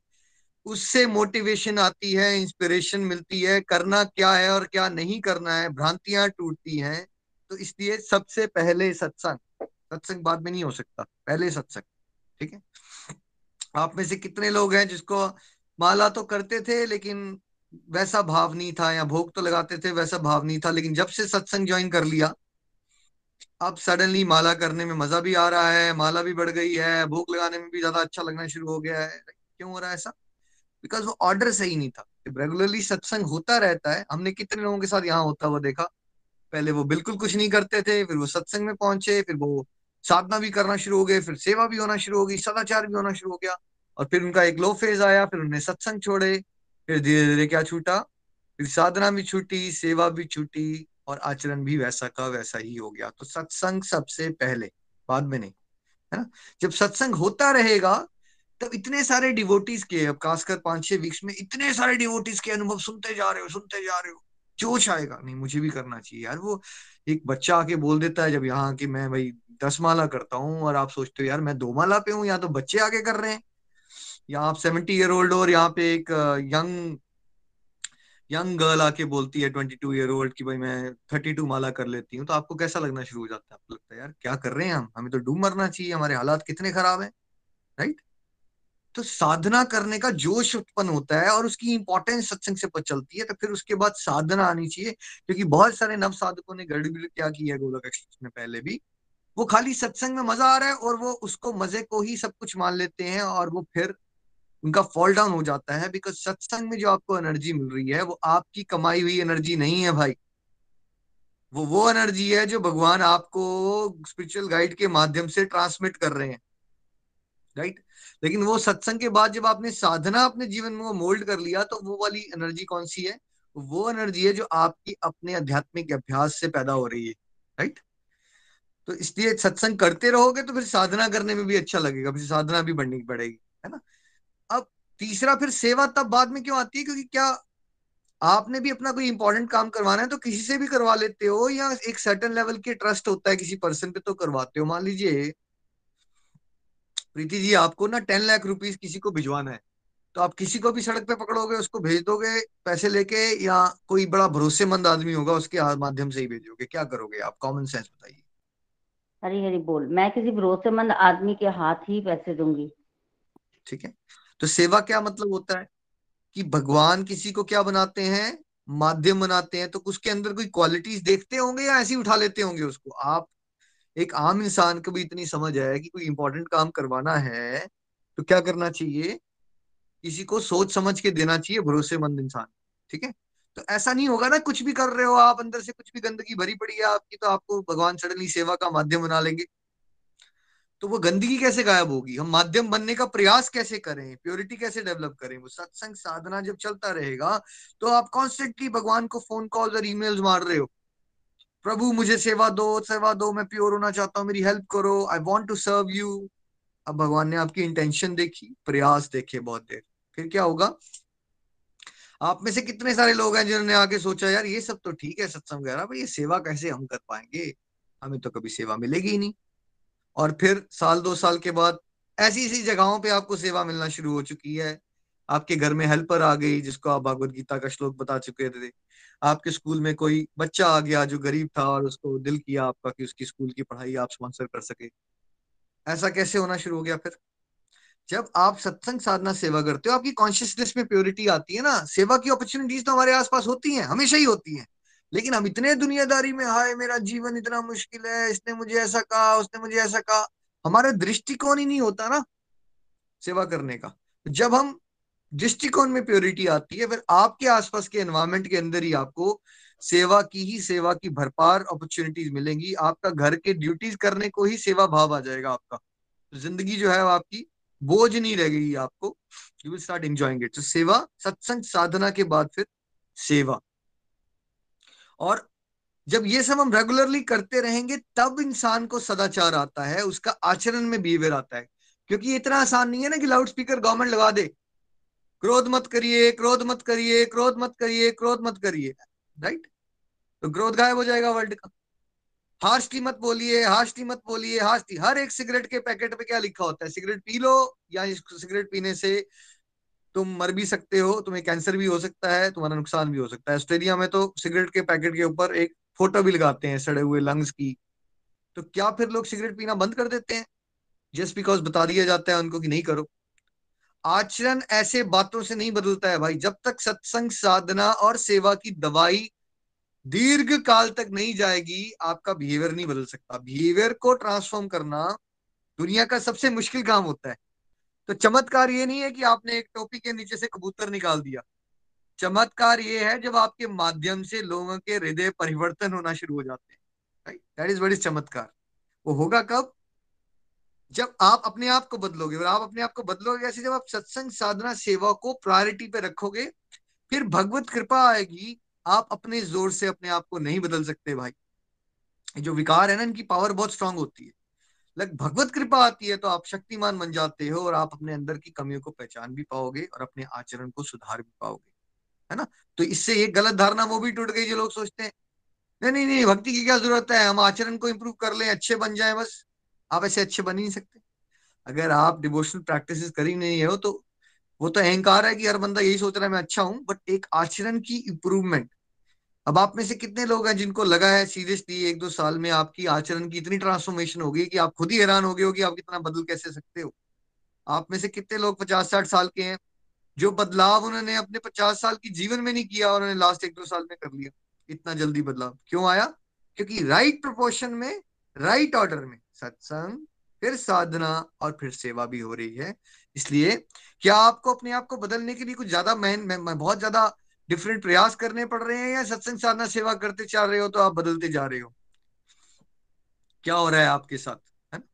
उससे मोटिवेशन आती है, इंस्पिरेशन मिलती है, करना क्या है और क्या नहीं करना है, भ्रांतियां टूटती हैं। तो इसलिए सबसे पहले सत्संग, सत्संग बाद में नहीं हो सकता, पहले सत्संग, ठीक है। आप में से कितने लोग हैं जिसको माला तो करते थे लेकिन वैसा भाव नहीं था, या भोग तो लगाते थे वैसा भाव नहीं था, लेकिन जब से सत्संग ज्वाइन कर लिया अब सडनली माला करने में मजा भी आ रहा है, माला भी बढ़ गई है, भोग लगाने में भी ज्यादा अच्छा लगना शुरू हो गया है। क्यों हो रहा है ऐसा? बिकॉज वो ऑर्डर सही नहीं था। रेगुलरली सत्संग होता रहता है, हमने कितने लोगों के साथ यहाँ होता हुआ देखा, पहले वो बिल्कुल कुछ नहीं करते थे, फिर वो सत्संग में पहुंचे, फिर वो साधना भी करना शुरू हो गए, फिर सेवा भी होना शुरू हो गई, सदाचार भी होना शुरू हो गया, और फिर उनका एक लो फेज आया, फिर उन्होंने सत्संग छोड़े, फिर धीरे धीरे क्या छूटा, फिर साधना भी छूटी, सेवा भी छूटी, और आचरण भी वैसा का वैसा ही हो गया। तो सत्संग सबसे पहले, बाद में नहीं, है ना। जब सत्संग होता रहेगा तब इतने सारे डिवोटीज के, अब खासकर पांच छह वीक्स में इतने सारे डिवोटीज के अनुभव सुनते जा रहे हो, सुनते जा रहे हो, जोश आएगा, नहीं मुझे भी करना चाहिए यार। वो एक बच्चा आके बोल देता है जब यहाँ कि मैं भाई दस माला करता हूँ, और आप सोचते हो यार मैं दो माला पे हूँ, यहाँ तो बच्चे आगे कर रहे हैं, या आप सेवेंटी ईयर ओल्ड और यहाँ पे एक यंग यंग गर्ल आके बोलती है बाईस ईयर ओल्ड की भाई मैं बत्तीस माला कर लेती हूँ, तो आपको कैसा लगना शुरू हो जाता है? आपको लगता है यार क्या कर रहे हैं हम, हमें तो डूब मरना चाहिए, हमारे हालात कितने खराब हैं, राइट। तो साधना करने का जोश उत्पन्न होता है और उसकी इंपॉर्टेंस सत्संग से पता चलती है। तो फिर उसके बाद साधना आनी चाहिए, क्योंकि बहुत सारे नव साधकों ने गड़बड़ क्या की है गोलोक एक्सप्रेस में पहले भी, वो खाली सत्संग में मजा आ रहा है और वो उसको मजे को ही सब कुछ मान लेते हैं, और वो फिर उनका फॉल डाउन हो जाता है। बिकॉज सत्संग में जो आपको एनर्जी मिल रही है वो आपकी कमाई हुई एनर्जी नहीं है भाई, वो वो एनर्जी है जो भगवान आपको स्पिरिचुअल गाइड के माध्यम से ट्रांसमिट कर रहे हैं, राइट। लेकिन वो सत्संग के बाद जब आपने साधना अपने जीवन में वो मोल्ड कर लिया, तो वो वाली एनर्जी कौन सी है? वो एनर्जी है जो आपकी अपने आध्यात्मिक अभ्यास से पैदा हो रही है, राइट। तो इसलिए सत्संग करते रहोगे तो फिर साधना करने में भी अच्छा लगेगा, फिर साधना भी बढ़नी पड़ेगी, है ना। अब तीसरा फिर सेवा तब बाद में क्यों आती है? क्योंकि क्या आपने भी अपना कोई इंपॉर्टेंट काम करवाना है तो किसी से भी करवा लेते हो, या एक सर्टेन लेवल के ट्रस्ट होता है किसी पर्सन पे तो करवाते हो। मान लीजिए प्रीति जी आपको ना टेन लाख रुपीस किसी को भिजवाना है, तो आप किसी को भी सड़क पे पकड़ोगे, उसको भेज दोगे पैसे लेके, या कोई बड़ा भरोसेमंद आदमी होगा उसके माध्यम से ही भेजोगे? क्या करोगे आप? कॉमन सेंस बताइए। हरी हरी बोल। मैं किसी भरोसेमंद आदमी के हाथ ही पैसे दूंगी। ठीक है, तो सेवा क्या मतलब होता है कि भगवान किसी को क्या बनाते हैं, माध्यम बनाते हैं, तो उसके अंदर कोई क्वालिटीज देखते होंगे या ऐसे ही उठा लेते होंगे उसको। आप एक आम इंसान को भी इतनी समझ है कि कोई इंपॉर्टेंट काम करवाना है तो क्या करना चाहिए, किसी को सोच समझ के देना चाहिए, भरोसेमंद इंसान। ठीक है, तो ऐसा नहीं होगा ना कुछ भी कर रहे हो आप, अंदर से कुछ भी गंदगी भरी पड़ी है आपकी, तो आपको भगवान सडनली सेवा का माध्यम बना लेंगे। तो वो गंदगी कैसे गायब होगी, हम माध्यम बनने का प्रयास कैसे करें, प्योरिटी कैसे डेवलप करें। वो सत्संग साधना जब चलता रहेगा तो आप कॉन्स्टेंटली भगवान को फोन कॉल और ईमेल्स मार रहे हो, प्रभु मुझे सेवा दो, सेवा दो, मैं प्योर होना चाहता हूँ, मेरी हेल्प करो, I want to serve you. अब भगवान ने आपकी इंटेंशन देखी, प्रयास देखे बहुत देर, फिर क्या होगा। आप में से कितने सारे लोग हैं जिन्होंने आके सोचा यार ये सब तो ठीक है सत्संग वगैरह, पर ये सेवा कैसे हम कर पाएंगे, हमें तो कभी सेवा मिलेगी ही नहीं। और फिर साल दो साल के बाद ऐसी ऐसी जगहों पे आपको सेवा मिलना शुरू हो चुकी है। आपके घर में हेल्पर आ गई जिसको आप भागवत गीता का श्लोक बता चुके थे, आपके स्कूल में कोई बच्चा आ गया जो गरीब था और उसको दिल किया आपका कि उसकी स्कूल की पढ़ाई आप स्पॉन्सर कर सके। ऐसा कैसे होना शुरू हो गया। फिर जब आप सत्संग साधना सेवा करते हो आपकी कॉन्शियसनेस में प्योरिटी आती है ना, सेवा की अपॉर्चुनिटीज तो हमारे आसपास होती हैं, हमेशा ही होती हैं, लेकिन हम इतने दुनियादारी में, हाय मेरा जीवन इतना मुश्किल है, इसने मुझे ऐसा कहा, उसने मुझे ऐसा कहा, हमारा दृष्टिकोण ही नहीं होता ना सेवा करने का। जब हम दृष्टिकोण में प्योरिटी आती है फिर आपके आसपास के एनवायरमेंट के अंदर ही आपको सेवा की ही सेवा की भरपार अपॉर्चुनिटीज मिलेंगी। आपका घर के ड्यूटीज करने को ही सेवा भाव आ जाएगा आपका, तो जिंदगी जो है वो आपकी बोझ नहीं रहेगी, आपको you will start enjoying it. तो सेवा, सत्संग साधना के बाद फिर सेवा, और जब ये सब हम रेगुलरली करते रहेंगे तब इंसान को सदाचार आता है, उसका आचरण में बिहेवियर आता है। क्योंकि ये इतना आसान नहीं है ना कि लाउड स्पीकर गवर्नमेंट लगा दे, क्रोध मत करिए, क्रोध मत करिए, क्रोध मत करिए, क्रोध मत करिए, राइट, तो क्रोध गायब हो जाएगा वर्ल्ड का। हार्शली मत बोलिए, हार्शली मत बोलिए, हार्शली। हर एक सिगरेट के पैकेट पे क्या लिखा होता है, सिगरेट पी लो या सिगरेट पीने से तुम मर भी सकते हो, तुम्हें कैंसर भी हो सकता है, तुम्हारा नुकसान भी हो सकता है। ऑस्ट्रेलिया में तो सिगरेट के पैकेट के ऊपर एक फोटो भी लगाते हैं सड़े हुए लंग्स की। तो क्या फिर लोग सिगरेट पीना बंद कर देते हैं जस्ट बिकॉज बता दिया जाता है उनको कि नहीं करो। आचरण ऐसे बातों से नहीं बदलता है भाई। जब तक सत्संग साधना और सेवा की दवाई दीर्घ काल तक नहीं जाएगी आपका बिहेवियर नहीं बदल सकता। बिहेवियर को ट्रांसफॉर्म करना दुनिया का सबसे मुश्किल काम होता है। तो चमत्कार ये नहीं है कि आपने एक टोपी के नीचे से कबूतर निकाल दिया, चमत्कार ये है जब आपके माध्यम से लोगों के हृदय परिवर्तन होना शुरू हो जाते हैं, right, that is what is चमत्कार। वो होगा कब, जब आप अपने आप को बदलोगे। और आप अपने आप को बदलोगे ऐसे, जब आप सत्संग साधना सेवा को प्रायोरिटी पे रखोगे फिर भगवत कृपा आएगी। आप अपने जोर से अपने आप को नहीं बदल सकते भाई, जो विकार है ना इनकी पावर बहुत स्ट्रांग होती है, लेकिन भगवत कृपा आती है तो आप शक्तिमान बन जाते हो और आप अपने अंदर की कमियों को पहचान भी पाओगे और अपने आचरण को सुधार भी पाओगे, है ना। तो इससे ये गलत धारणा वो भी टूट गई जो लोग सोचते हैं नहीं नहीं नहीं भक्ति की क्या जरूरत है, हम आचरण को इम्प्रूव कर लें, अच्छे बन जाए बस। आप ऐसे अच्छे बन ही नहीं सकते अगर आप डिवोशनल प्रैक्टिसेस कर ही नहीं हो। तो वो तो अहंकार है कि हर बंदा यही सोच रहा है मैं अच्छा हूं, बट एक आचरण की इम्प्रूवमेंट। अब आप में से कितने लोग हैं जिनको लगा है सीरियसली एक दो साल में आपकी आचरण की इतनी ट्रांसफॉर्मेशन होगी कि आप खुद ही हैरान हो गए हो कि आप कितना बदल कैसे सकते हो। आप में से कितने लोग पचास साठ साल के हैं जो बदलाव उन्होंने अपने पचास साल की जीवन में नहीं किया उन्होंने लास्ट एक दो साल में कर लिया। इतना जल्दी बदलाव क्यों आया, क्योंकि राइट प्रोपोर्शन में, राइट ऑर्डर में सत्संग, फिर साधना और फिर सेवा भी हो रही है। इसलिए क्या आपको अपने आप को बदलने के लिए कुछ ज्यादा मेहनत, बहुत ज्यादा डिफरेंट प्रयास करने पड़ रहे हैं, या सत्संग साधना सेवा करते जा रहे हो तो आप बदलते जा रहे हो। क्या हो रहा है आपके साथ, है ना,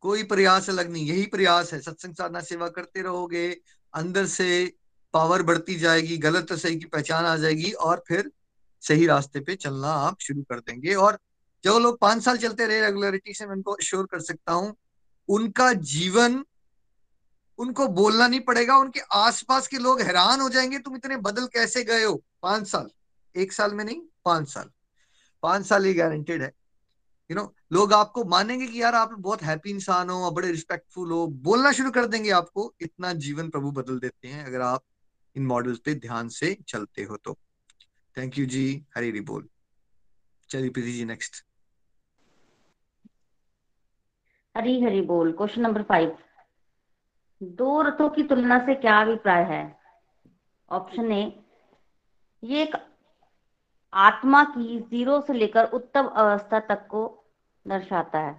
कोई प्रयास अलग नहीं, यही प्रयास है। सत्संग साधना सेवा करते रहोगे, अंदर से पावर बढ़ती जाएगी, गलत और सही की पहचान आ जाएगी और फिर सही रास्ते पे चलना आप शुरू कर देंगे। और जो लोग पांच साल चलते रहे रेगुलरिटी से, मैं उनको श्योर कर सकता हूँ उनका जीवन, उनको बोलना नहीं पड़ेगा, उनके आसपास के लोग हैरान हो जाएंगे तुम इतने बदल कैसे गए हो। पांच साल, एक साल में नहीं, पांच साल, पांच साल ये गारंटेड है। यू नो लोग आपको मानेंगे कि यार आप बहुत हैप्पी इंसान हो, बड़े रिस्पेक्टफुल हो, बोलना शुरू कर देंगे आपको। इतना जीवन प्रभु बदल देते हैं अगर आप इन मॉडल्स पे ध्यान से चलते हो तो। थैंक यू जी, हरी हरी बोल। चलिए प्रीति जी नेक्स्ट। हरी हरी बोल। क्वेश्चन नंबर फाइव, दो रथों की तुलना से क्या अभिप्राय है? ऑप्शन ए, ये एक आत्मा की जीरो से लेकर उत्तम अवस्था तक को दर्शाता है।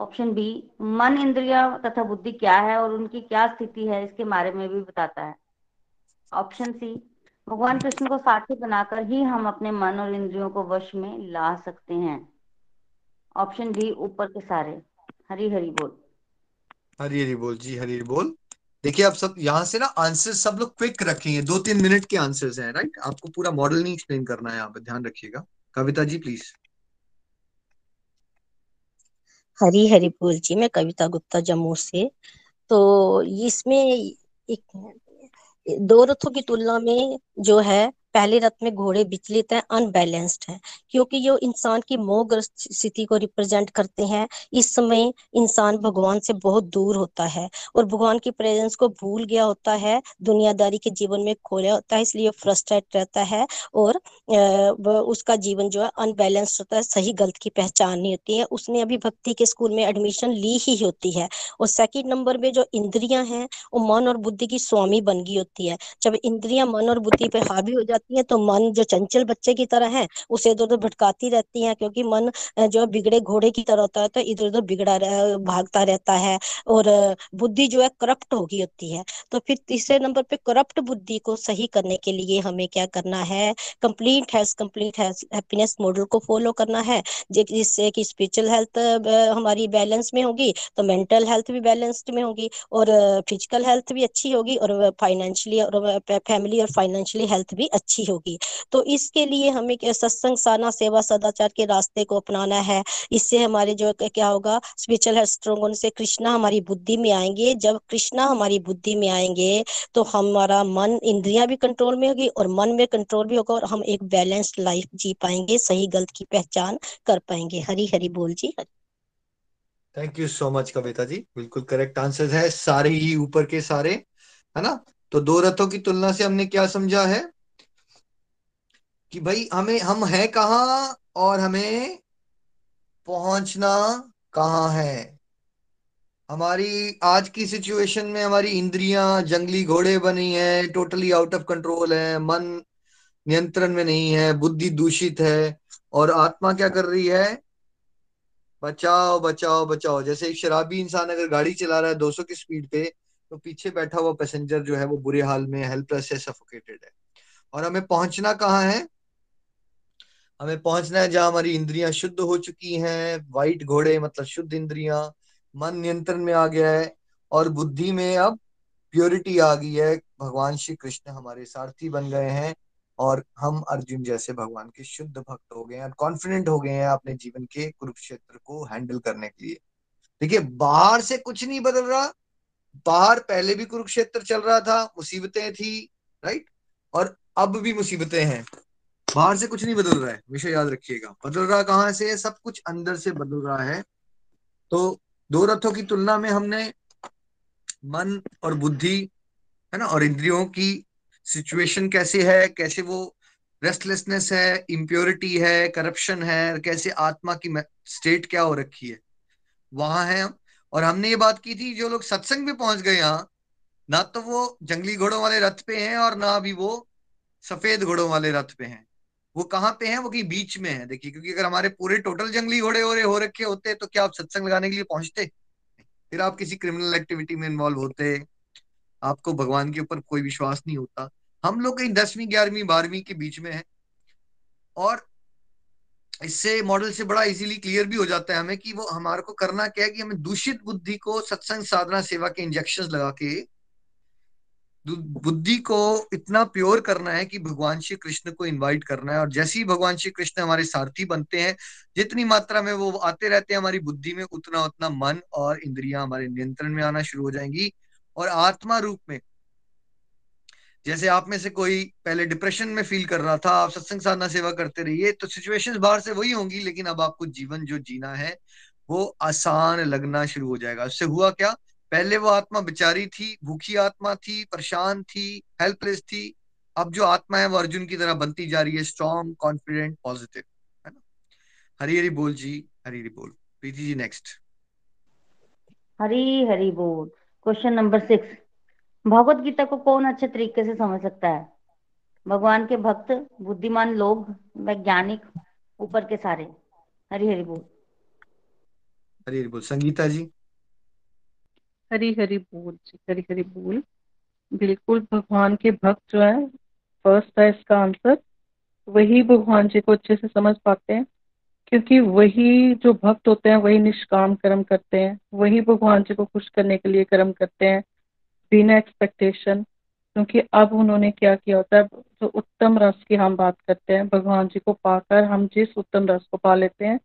ऑप्शन बी, मन इंद्रिया तथा बुद्धि क्या है और उनकी क्या स्थिति है इसके बारे में भी बताता है। ऑप्शन सी, भगवान कृष्ण को साथी बनाकर ही हम अपने मन और इंद्रियों को वश में ला सकते हैं। ऑप्शन डी, ऊपर के सारे। हरी हरी बोल। हरी हरी बोल जी, हरी हरी बोल। देखिए आप सब यहाँ से ना आंसर सब लोग क्विक रखेंगे, दो तीन मिनट के आंसर्स हैं, राइट। आपको पूरा मॉडल नहीं एक्सप्लेन करना है, यहाँ पे ध्यान रखिएगा। कविता जी प्लीज। हरी हरी बोल जी, मैं कविता गुप्ता जम्मू से। तो इसमें एक दो रथों की तुलना में जो है, पहले रथ में घोड़े विचलित हैं, अनबैलेंस्ड हैं, क्योंकि ये इंसान की मोहग्रस्त स्थिति को रिप्रेजेंट करते हैं। इस समय इंसान भगवान से बहुत दूर होता है और भगवान की प्रेजेंस को भूल गया होता है, दुनियादारी के जीवन में खोया होता है, इसलिए फ्रस्ट्रेट रहता है और उसका जीवन जो है अनबैलेंस्ड होता है, सही गलत की पहचान नहीं होती है। उसने अभी भक्ति के स्कूल में एडमिशन ली ही होती है। और सेकेंड नंबर में जो इंद्रियां हैं वो मन और बुद्धि की स्वामी बन गई होती है। जब इंद्रियां मन और बुद्धि पर हावी हो तो मन जो चंचल बच्चे की तरह है उसे इधर उधर भटकाती रहती है, क्योंकि मन जो बिगड़े घोड़े की तरह होता है तो इधर उधर बिगड़ा रह, भागता रहता है। और बुद्धि जो है करप्ट हो गई होती है। तो फिर तीसरे नंबर पे करप्ट बुद्धि को सही करने के लिए हमें क्या करना है? Complete has complete happiness model को फॉलो करना है, जिससे कि स्पिरिचुअल हेल्थ हमारी बैलेंस में होगी तो मेंटल हेल्थ भी बैलेंस्ड में होगी और फिजिकल हेल्थ भी अच्छी होगी और फाइनेंशियली और फैमिली और फाइनेंशियली हेल्थ भी अच्छी अच्छी होगी। तो इसके लिए हमें सत्संग, साधना, सेवा, सदाचार के रास्ते को अपनाना है। इससे हमारे जो क्या होगा, स्पिरिचुअल हेल्थ स्ट्रांग होने से कृष्णा हमारी बुद्धि में आएंगे। जब कृष्णा हमारी बुद्धि में आएंगे तो हमारा मन, इंद्रियां भी कंट्रोल में होगी और मन में कंट्रोल भी होगा और हम एक बैलेंस्ड लाइफ जी पाएंगे, सही गलत की पहचान कर पाएंगे। हरी हरी बोल जी। Thank you so much Kavita ji, बिल्कुल करेक्ट आंसर है सारे ही, ऊपर के सारे, है ना। तो दो रथों की तुलना से हमने क्या समझा है कि भाई हमें हम है कहाँ और हमें पहुंचना कहाँ है। हमारी आज की सिचुएशन में हमारी इंद्रियां जंगली घोड़े बनी है, टोटली आउट ऑफ कंट्रोल है, मन नियंत्रण में नहीं है, बुद्धि दूषित है और आत्मा क्या कर रही है, बचाओ बचाओ बचाओ। जैसे एक शराबी इंसान अगर गाड़ी चला रहा है दो सौ की स्पीड पे तो पीछे बैठा हुआ पैसेंजर जो है वो बुरे हाल में, हेल्पलेस है, सफोकेटेड है। और हमें पहुंचना कहाँ है? हमें पहुंचना है जहां हमारी इंद्रियां शुद्ध हो चुकी हैं, वाइट घोड़े मतलब शुद्ध इंद्रियां, मन नियंत्रण में आ गया है और बुद्धि में अब प्योरिटी आ गई है। भगवान श्री कृष्ण हमारे सारथी बन गए हैं और हम अर्जुन जैसे भगवान के शुद्ध भक्त हो गए हैं, कॉन्फिडेंट हो गए हैं अपने जीवन के कुरुक्षेत्र को हैंडल करने के लिए। देखिए बाहर से कुछ नहीं बदल रहा, बाहर पहले भी कुरुक्षेत्र चल रहा था, मुसीबतें थी, राइट, और अब भी मुसीबतें हैं। बाहर से कुछ नहीं बदल रहा है, हमेशा याद रखिएगा। बदल रहा कहाँ से है? सब कुछ अंदर से बदल रहा है। तो दो रथों की तुलना में हमने मन और बुद्धि, है ना, और इंद्रियों की सिचुएशन कैसे है, कैसे वो रेस्टलेसनेस है, इम्प्योरिटी है, करप्शन है, कैसे आत्मा की स्टेट क्या हो रखी है, वहां है। और हमने ये बात की थी, जो लोग सत्संग में पहुंच गए यहाँ, ना तो वो जंगली घोड़ों वाले रथ पे हैं और ना अभी वो सफेद घोड़ों वाले रथ पे हैं। वो कहाँ पे हैं? वो कि बीच में है। देखिए, क्योंकि अगर हमारे पूरे टोटल जंगली घोड़े हो रहे हो रखे होते तो क्या आप सत्संग लगाने के लिए पहुंचते? फिर आप किसी क्रिमिनल एक्टिविटी में इन्वॉल्व होते, आपको भगवान के ऊपर कोई विश्वास नहीं होता। हम लोग कहीं दसवीं ग्यारहवीं बारहवीं के बीच में है और इससे मॉडल से बड़ा इजीली क्लियर भी हो जाता है हमें कि वो हमारे को करना क्या है कि हमें दूषित बुद्धि को सत्संग, साधना, सेवा के इंजेक्शन लगा के बुद्धि को इतना प्योर करना है कि भगवान श्री कृष्ण को इनवाइट करना है। और जैसे ही भगवान श्री कृष्ण हमारे सारथी बनते हैं, जितनी मात्रा में वो आते रहते हैं हमारी बुद्धि में, उतना उतना मन और इंद्रियां हमारे नियंत्रण में आना शुरू हो जाएंगी। और आत्मा रूप में, जैसे आप में से कोई पहले डिप्रेशन में फील कर रहा था, आप सत्संग, साधना, सेवा करते रहिए तो सिचुएशंस बाहर से वही होंगी, लेकिन अब आपको जीवन जो जीना है वो आसान लगना शुरू हो जाएगा। उससे हुआ क्या? पहले वो आत्मा बेचारी थी, भूखी आत्मा थी, परेशान थी, हेल्पलेस थी। अब जो आत्मा है वो अर्जुन की तरह बनती जा रही है, स्ट्रॉन्ग, कॉन्फिडेंट, पॉजिटिव, है ना। हरी हरी बोल जी, हरी हरी बोल। प्रीति जी नेक्स्ट। हरी हरी बोल। Question number six, Bhagavad Gita को कौन अच्छे तरीके से समझ सकता है? भगवान के भक्त, बुद्धिमान लोग, वैज्ञानिक, ऊपर के सारे। हरी हरी बोल। हरी हरी बोल। संगीता जी। हरी हरी बोल जी, हरी हरी बोल। बिल्कुल, भगवान के भक्त जो है फर्स्ट है इसका आंसर, वही भगवान जी को अच्छे से समझ पाते हैं, क्योंकि वही जो भक्त होते हैं वही निष्काम कर्म करते हैं, वही भगवान जी को खुश करने के लिए कर्म करते हैं बिना एक्सपेक्टेशन, क्योंकि अब उन्होंने क्या किया होता है। जो उत्तम रस की हम बात करते हैं, भगवान जी को पाकर हम जिस उत्तम रस को पा लेते हैं,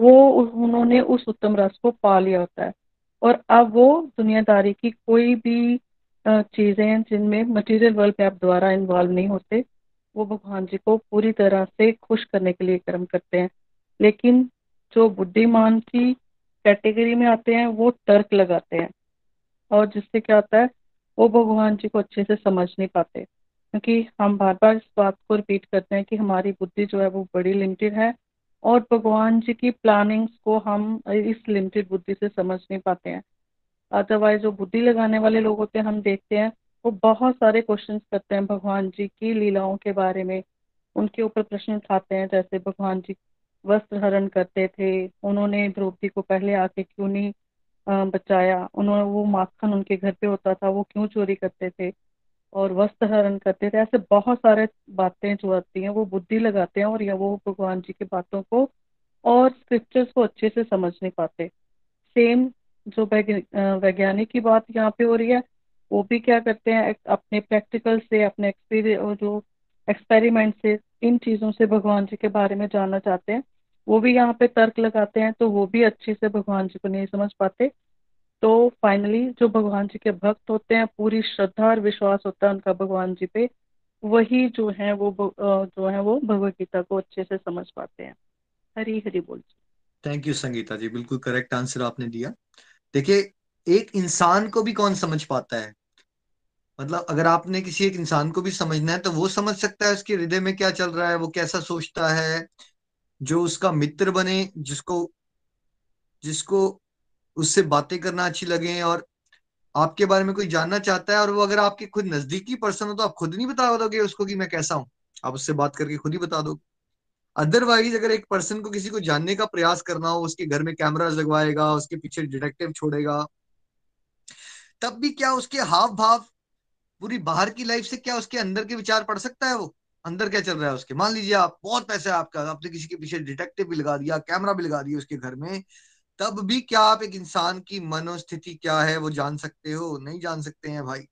वो उन्होंने उस उत्तम रस को पा लिया होता है, और अब वो दुनियादारी की कोई भी चीजें हैं जिनमें मटेरियल वर्ल्ड पे आप द्वारा इन्वॉल्व नहीं होते, वो भगवान जी को पूरी तरह से खुश करने के लिए कर्म करते हैं। लेकिन जो बुद्धिमान की कैटेगरी में आते हैं वो तर्क लगाते हैं, और जिससे क्या होता है वो भगवान जी को अच्छे से समझ नहीं पाते, क्योंकि हम बार बार इस बात को रिपीट करते हैं कि हमारी बुद्धि जो है वो बड़ी लिमिटेड है, और भगवान जी की प्लानिंग्स को हम इस लिमिटेड बुद्धि से समझ नहीं पाते हैं। अदरवाइज जो बुद्धि लगाने वाले लोग होते हैं, हम देखते हैं वो बहुत सारे क्वेश्चंस करते हैं भगवान जी की लीलाओं के बारे में, उनके ऊपर प्रश्न उठाते हैं, जैसे भगवान जी वस्त्र हरण करते थे, उन्होंने द्रौपदी को पहले आके क्यों नहीं बचाया, उन्होंने वो माखन उनके घर पे होता था वो क्यों चोरी करते थे और वस्त्र हरण करते थे। ऐसे बहुत सारे बातें जो आती हैं वो बुद्धि लगाते हैं, और या वो भगवान जी की बातों को और स्क्रिप्चर्स को अच्छे से समझ नहीं पाते। सेम जो वैज्ञानिक की बात यहाँ पे हो रही है, वो भी क्या करते हैं अपने प्रैक्टिकल से, अपने एक्सपीरियंस जो एक्सपेरिमेंट से, इन चीजों से भगवान जी के बारे में जानना चाहते हैं, वो भी यहाँ पे तर्क लगाते हैं, तो वो भी अच्छे से भगवान जी को नहीं समझ पाते। तो फाइनली जो भगवान जी के भक्त होते हैं, पूरी श्रद्धा और विश्वास होता है उनका भगवान जी पे, वही जो है वो जो है वो भगवद गीता को अच्छे से समझ पाते हैं। हरी हरी बोल। थैंक यू संगीता जी, बिल्कुल करेक्ट आंसर आपने दिया। देखिए, एक इंसान को भी कौन समझ पाता है, मतलब अगर आपने किसी एक इंसान को भी समझना है तो वो समझ सकता है उसके हृदय में क्या चल रहा है, वो कैसा सोचता है, जो उसका मित्र बने, जिसको जिसको उससे बातें करना अच्छी लगे, और आपके बारे में कोई जानना चाहता है और वो अगर आपके खुद नजदीकी पर्सन हो तो आप खुद नहीं बता दोगे उसको कि मैं कैसा हूँ, आप उससे बात करके खुद ही बता दोगे। अदरवाइज अगर एक पर्सन को किसी को जानने का प्रयास करना हो, उसके घर में कैमरास लगवाएगा, उसके पीछे डिटेक्टिव छोड़ेगा, तब भी क्या उसके हाव भाव, पूरी बाहर की लाइफ से क्या उसके अंदर के विचार पढ़ सकता है, वो अंदर क्या चल रहा है उसके। मान लीजिए आप बहुत पैसा है आपका, आपने किसी के पीछे डिटेक्टिव भी लगा दिया, कैमरा भी लगा दिया उसके घर में, तब भी क्या आप एक इंसान की मनोस्थिति क्या है वो जान सकते हो? नहीं जान सकते हैं भाई।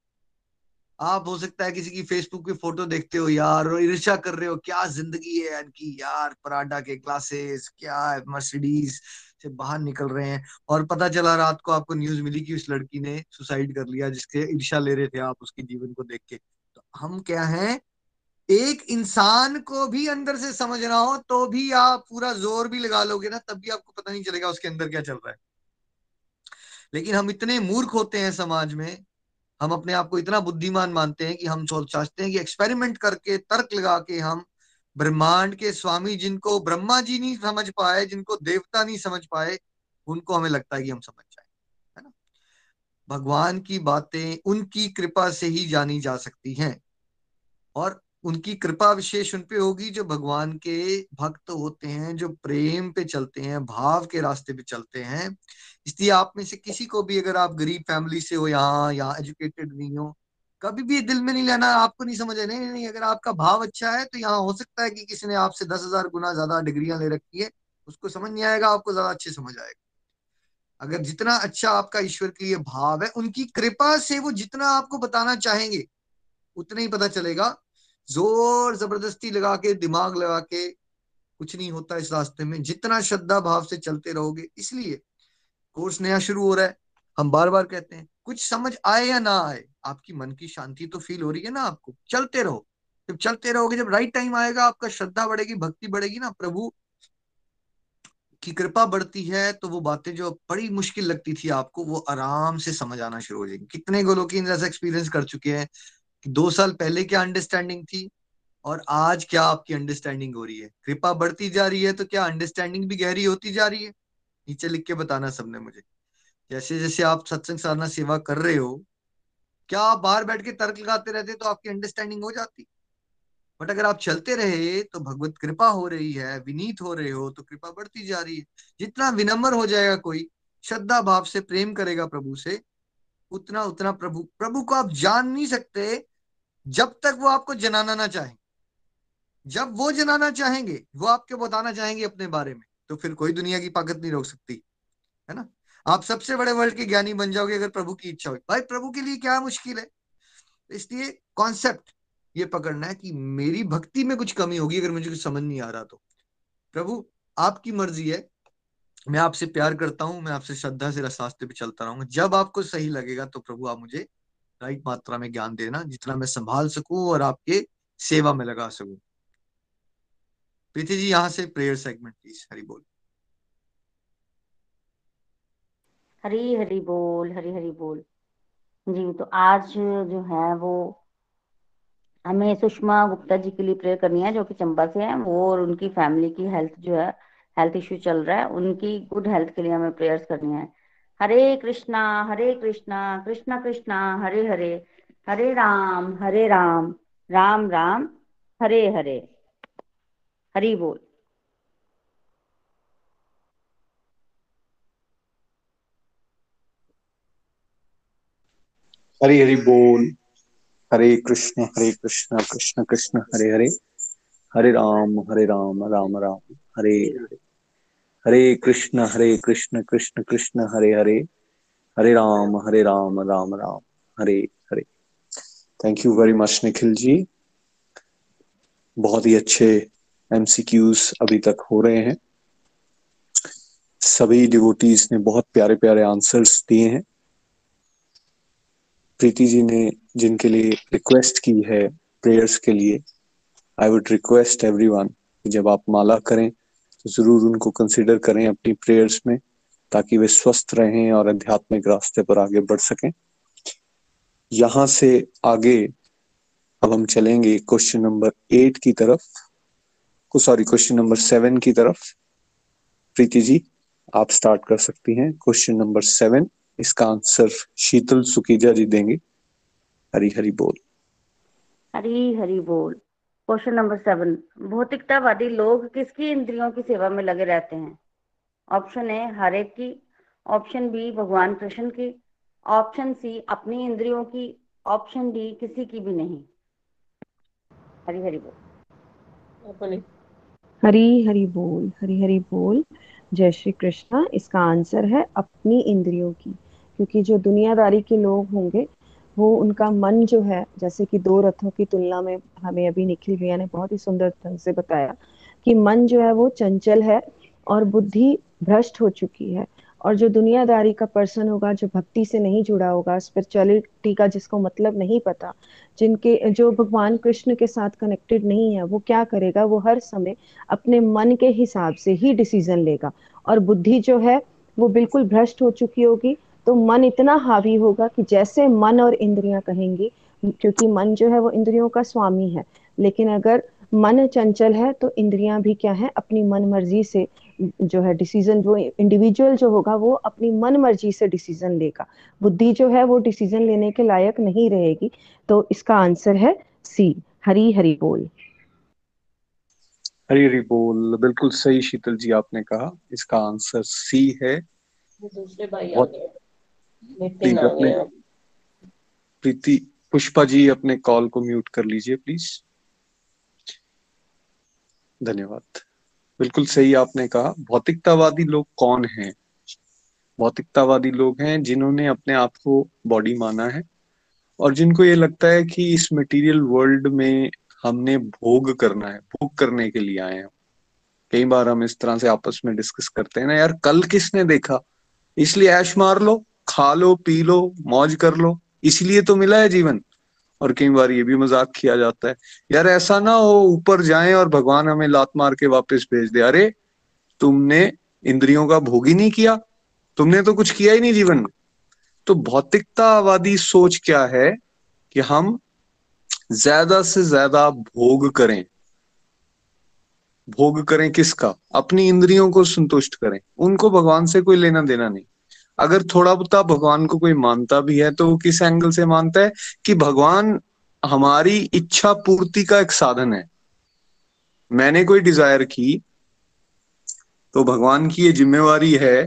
आप हो सकता है किसी की फेसबुक की फोटो देखते हो यार और ईर्ष्या कर रहे हो, क्या जिंदगी है इनकी यार, पराडा के क्लासेस, क्या मर्सिडीज से बाहर निकल रहे हैं, और पता चला रात को आपको न्यूज मिली कि उस लड़की ने सुसाइड कर लिया जिसके ईर्ष्या ले रहे थे आप उसके जीवन को देख के। तो हम क्या हैं, एक इंसान को भी अंदर से समझना हो तो भी आप पूरा जोर भी लगा लोगे ना, तब भी आपको पता नहीं चलेगा उसके अंदर क्या चल रहा है। लेकिन हम इतने मूर्ख होते हैं समाज में, हम अपने आप को इतना बुद्धिमान मानते हैं कि हम सोचते हैं कि एक्सपेरिमेंट करके, तर्क लगा के हम ब्रह्मांड के स्वामी, जिनको ब्रह्मा जी नहीं समझ पाए, जिनको देवता नहीं समझ पाए, उनको हमें लगता है कि हम समझ जाए, है ना। भगवान की बातें उनकी कृपा से ही जानी जा सकती हैं, और उनकी कृपा विशेष उन पे होगी जो भगवान के भक्त होते हैं, जो प्रेम पे चलते हैं, भाव के रास्ते पे चलते हैं। इसलिए आप में से किसी को भी, अगर आप गरीब फैमिली से हो, यहाँ यहाँ एजुकेटेड नहीं हो, कभी भी दिल में नहीं लेना आपको नहीं समझ है, नहीं नहीं, अगर आपका भाव अच्छा है तो यहाँ हो सकता है कि किसी ने आपसे दस हजार गुना ज्यादा डिग्रियां ले रखी है, उसको समझ नहीं आएगा, आपको ज्यादा अच्छे समझ आएगा। अगर जितना अच्छा आपका ईश्वर के लिए भाव है, उनकी कृपा से वो जितना आपको बताना चाहेंगे उतना ही पता चलेगा। जोर जबरदस्ती लगा के, दिमाग लगा के कुछ नहीं होता इस रास्ते में, जितना श्रद्धा भाव से चलते रहोगे। इसलिए कोर्स नया शुरू हो रहा है, हम बार बार कहते हैं, कुछ समझ आए या ना आए, आपकी मन की शांति तो फील हो रही है ना आपको, चलते रहो। जब चलते रहोगे, जब राइट टाइम आएगा, आपका श्रद्धा बढ़ेगी, भक्ति बढ़ेगी ना, प्रभु की कृपा बढ़ती है, तो वो बातें जो बड़ी मुश्किल लगती थी आपको, वो आराम से समझ आना शुरू हो जाएगी। कितने गोलोकीन ऐसा एक्सपीरियंस कर चुके हैं, दो साल पहले क्या अंडरस्टैंडिंग थी और आज क्या आपकी अंडरस्टैंडिंग हो रही है। कृपा बढ़ती जा रही है तो क्या अंडरस्टैंडिंग भी गहरी होती जा रही है? नीचे लिख के बताना सबने मुझे। जैसे जैसे आप सत्संग साधना सेवा कर रहे हो, क्या आप बाहर बैठ के तर्क लगाते रहते तो आपकी अंडरस्टैंडिंग हो जाती, बट अगर आप चलते रहे तो भगवत कृपा हो रही है, विनीत हो रहे हो तो कृपा बढ़ती जा रही है। जितना विनम्र हो जाएगा कोई, श्रद्धा भाव से प्रेम करेगा प्रभु से, उतना उतना प्रभु प्रभु को आप जान नहीं सकते जब तक वो आपको जनाना ना चाहे। जब वो जनाना चाहेंगे, वो आपके बताना चाहेंगे अपने बारे में, तो फिर कोई दुनिया की ताकत नहीं रोक सकती, है ना। आप सबसे बड़े वर्ल्ड के ज्ञानी बन जाओगे अगर प्रभु की इच्छा हो। भाई प्रभु के लिए क्या मुश्किल है। इसलिए कॉन्सेप्ट ये पकड़ना है कि मेरी भक्ति में कुछ कमी होगी अगर मुझे कुछ समझ नहीं आ रहा तो प्रभु आपकी मर्जी है, मैं आपसे प्यार करता हूँ, मैं आपसे श्रद्धा से रास्ते पे चलता रहूंगा। जब आपको सही लगेगा तो प्रभु आप मुझे राइट मात्रा में ज्ञान देना, जितना मैं संभाल सकूं और आपके सेवा में लगा सकूं। प्रीति जी यहाँ से प्रेयर सेगमेंट प्लीज। हरि बोल, हरी हरी बोल, हरी हरी बोल जी। तो आज जो है वो हमें सुषमा गुप्ता जी के लिए प्रेयर करनी है, जो कि चंबा से हैं, वो और उनकी फैमिली की हेल्थ जो है, हेल्थ इश्यू चल रहा है, उनकी गुड हेल्थ के लिए हमें प्रेयर्स करनी है। हरे कृष्णा हरे कृष्णा कृष्णा कृष्णा हरे हरे, हरे राम हरे राम राम राम हरे हरे। हरि बोल, हरी हरी बोल। Hare Krishna Hare Krishna Krishna Krishna Hare Hare, Hare Ram Hare Ram Ram Ram Hare Hare. Hare Krishna Hare Krishna Krishna Krishna Hare Hare, Hare Ram Hare Ram Ram Ram Hare Hare. Thank you very much Nikhil ji, बहुत ही अच्छे एमसीक्यूज अभी तक हो रहे हैं। सभी डिवोटीज ने बहुत प्यारे प्यारे आंसर्स दिए हैं। प्रीति जी ने जिनके लिए रिक्वेस्ट की है प्रेयर्स के लिए, आई वुड रिक्वेस्ट एवरीवन, जब आप माला करें तो जरूर उनको कंसिडर करें अपनी प्रेयर्स में, ताकि वे स्वस्थ रहें और आध्यात्मिक रास्ते पर आगे बढ़ सकें। यहाँ से आगे अब हम चलेंगे क्वेश्चन नंबर एट की तरफ, को सॉरी क्वेश्चन नंबर सेवन की तरफ। प्रीति जी आप स्टार्ट कर सकती हैं। क्वेश्चन नंबर सेवन, इसका आंसर शीतल सुकीजा जी देंगे। हरी हरी बोल, हरी हरी बोल। क्वेश्चन नंबर सेवन, भौतिकतावादी लोग किसकी इंद्रियों की सेवा में लगे रहते हैं? ऑप्शन ए हरे की, ऑप्शन बी भगवान कृष्ण की, ऑप्शन सी अपनी इंद्रियों की, ऑप्शन डी किसी की भी नहीं। हरी हरी बोल, अपने हरी हरी बोल, हरी हरी बोल, जय श्री कृष्णा। इसका आंसर है अपनी इंद्रियों की, क्योंकि जो दुनियादारी के लोग होंगे वो उनका मन जो है, जैसे कि दो रथों की तुलना में हमें अभी निखिल भैया ने बहुत ही सुंदर ढंग से बताया कि मन जो है वो चंचल है और बुद्धि भ्रष्ट हो चुकी है। और जो दुनियादारी का पर्सन होगा, जो भक्ति से नहीं जुड़ा होगा, स्पिरिचुअलिटी का जिसको मतलब नहीं पता, जिनके जो भगवान कृष्ण के साथ कनेक्टेड नहीं है, वो क्या करेगा? वो हर समय अपने मन के हिसाब से ही डिसीजन लेगा और बुद्धि जो है वो बिल्कुल भ्रष्ट हो चुकी होगी। तो मन इतना हावी होगा कि जैसे मन और इंद्रियां कहेंगी, क्योंकि मन जो है वो इंद्रियों का स्वामी है। लेकिन अगर मन चंचल है तो इंद्रियां भी क्या है, अपनी मन मर्जी से जो है डिसीजन, वो इंडिविजुअल जो होगा वो अपनी मन मर्जी से डिसीजन लेगा, बुद्धि जो है वो डिसीजन लेने के लायक नहीं रहेगी। तो इसका आंसर है सी। हरी हरी बोल, हरी हरी बोल। बिल्कुल सही शीतल जी आपने कहा, इसका आंसर सी है। दूसरे भाई आ गए। प्रीति पुष्पा जी अपने कॉल को म्यूट कर लीजिए प्लीज, धन्यवाद। बिल्कुल सही आपने कहा, भौतिकतावादी लोग कौन हैं? भौतिकतावादी लोग हैं जिन्होंने अपने आप को बॉडी माना है और जिनको ये लगता है कि इस मटेरियल वर्ल्ड में हमने भोग करना है, भोग करने के लिए आए हैं। कई बार हम इस तरह से आपस में डिस्कस करते हैं ना, यार कल किसने देखा, इसलिए ऐश मार लो, खा लो, पी लो, मौज कर लो, इसलिए तो मिला है जीवन। और कई बार ये भी मजाक किया जाता है, यार ऐसा ना हो ऊपर जाएं और भगवान हमें लात मार के वापस भेज दे, अरे तुमने इंद्रियों का भोग ही नहीं किया, तुमने तो कुछ किया ही नहीं जीवन में। तो भौतिकतावादी सोच क्या है कि हम ज्यादा से ज्यादा भोग करें। भोग करें किसका? अपनी इंद्रियों को संतुष्ट करें, उनको भगवान से कोई लेना देना नहीं। अगर थोड़ा बहुत भगवान को कोई मानता भी है तो वो किस एंगल से मानता है कि भगवान हमारी इच्छा पूर्ति का एक साधन है। मैंने कोई डिजायर की तो भगवान की ये जिम्मेवारी है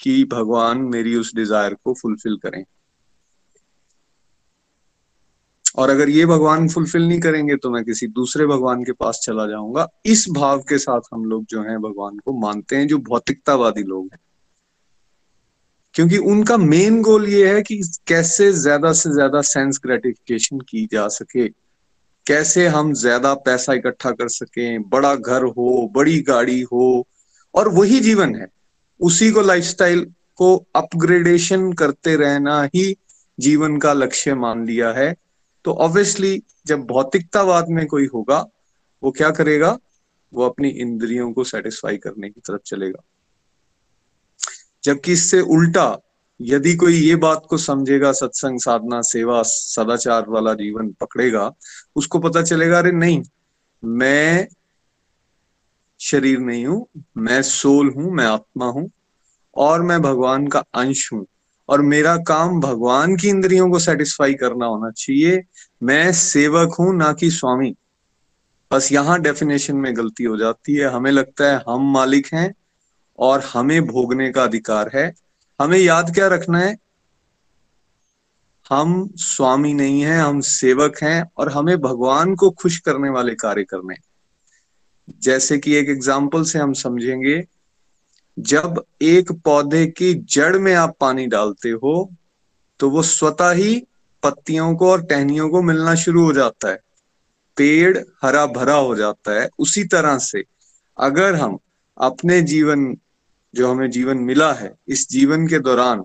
कि भगवान मेरी उस डिजायर को फुलफिल करें, और अगर ये भगवान फुलफिल नहीं करेंगे तो मैं किसी दूसरे भगवान के पास चला जाऊंगा। इस भाव के साथ हम लोग जो है भगवान को मानते हैं, जो भौतिकतावादी लोग हैं, क्योंकि उनका मेन गोल ये है कि कैसे ज्यादा से ज्यादा सेंस ग्रेटिफिकेशन की जा सके, कैसे हम ज्यादा पैसा इकट्ठा कर सकें, बड़ा घर हो, बड़ी गाड़ी हो, और वही जीवन है। उसी को लाइफस्टाइल को अपग्रेडेशन करते रहना ही जीवन का लक्ष्य मान लिया है। तो ऑब्वियसली जब भौतिकतावाद में कोई होगा वो क्या करेगा, वो अपनी इंद्रियों को सेटिस्फाई करने की तरफ चलेगा। जबकि इससे उल्टा यदि कोई ये बात को समझेगा, सत्संग, साधना, सेवा, सदाचार वाला जीवन पकड़ेगा, उसको पता चलेगा अरे नहीं, मैं शरीर नहीं हूं, मैं सोल हूं, मैं आत्मा हूं, और मैं भगवान का अंश हूं, और मेरा काम भगवान की इंद्रियों को सेटिस्फाई करना होना चाहिए। मैं सेवक हूं ना कि स्वामी। बस यहाँ डेफिनेशन में गलती हो जाती है, हमें लगता है हम मालिक हैं और हमें भोगने का अधिकार है। हमें याद क्या रखना है, हम स्वामी नहीं हैं, हम सेवक हैं, और हमें भगवान को खुश करने वाले कार्य करने। जैसे कि एक एग्जाम्पल से हम समझेंगे, जब एक पौधे की जड़ में आप पानी डालते हो तो वो स्वतः ही पत्तियों को और टहनियों को मिलना शुरू हो जाता है, पेड़ हरा भरा हो जाता है। उसी तरह से अगर हम अपने जीवन, जो हमें जीवन मिला है, इस जीवन के दौरान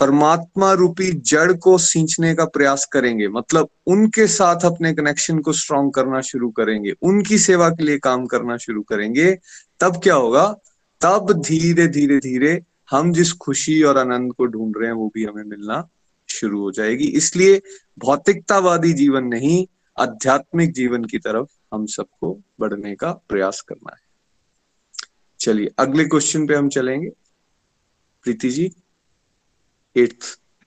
परमात्मा रूपी जड़ को सींचने का प्रयास करेंगे, मतलब उनके साथ अपने कनेक्शन को स्ट्रॉन्ग करना शुरू करेंगे, उनकी सेवा के लिए काम करना शुरू करेंगे, तब क्या होगा, तब धीरे धीरे धीरे हम जिस खुशी और आनंद को ढूंढ रहे हैं वो भी हमें मिलना शुरू हो जाएगी। इसलिए भौतिकतावादी जीवन नहीं, आध्यात्मिक जीवन की तरफ हम सबको बढ़ने का प्रयास करना है। चलिए अगले क्वेश्चन पे हम चलेंगे। प्रीति जी, एट्थ।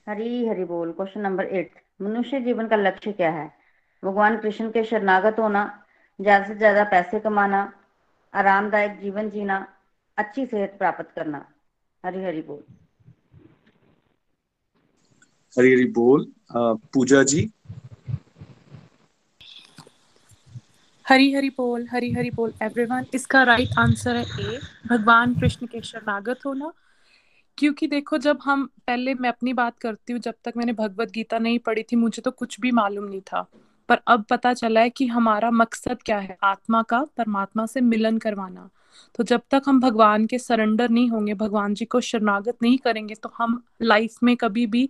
हरी हरी बोल। क्वेश्चन नंबर एट, मनुष्य जीवन का लक्ष्य क्या है? भगवान कृष्ण के शरणागत होना, ज्यादा से ज्यादा पैसे कमाना, आरामदायक जीवन जीना, अच्छी सेहत प्राप्त करना। हरी हरी बोल। हरी हरी बोल। पूजा जी, हरी हरी बोल। हरी हरी बोल एवरीवन। इसका राइट आंसर है ए, भगवान कृष्ण के शरणागत होना। क्योंकि देखो, जब हम पहले, मैं अपनी बात करती हूँ, जब तक मैंने भगवत गीता नहीं पढ़ी थी मुझे तो कुछ भी मालूम नहीं था, पर अब पता चला है कि हमारा मकसद क्या है, आत्मा का परमात्मा से मिलन करवाना। तो जब तक हम भगवान के सरेंडर नहीं होंगे, भगवान जी को शरणागत नहीं करेंगे, तो हम लाइफ में कभी भी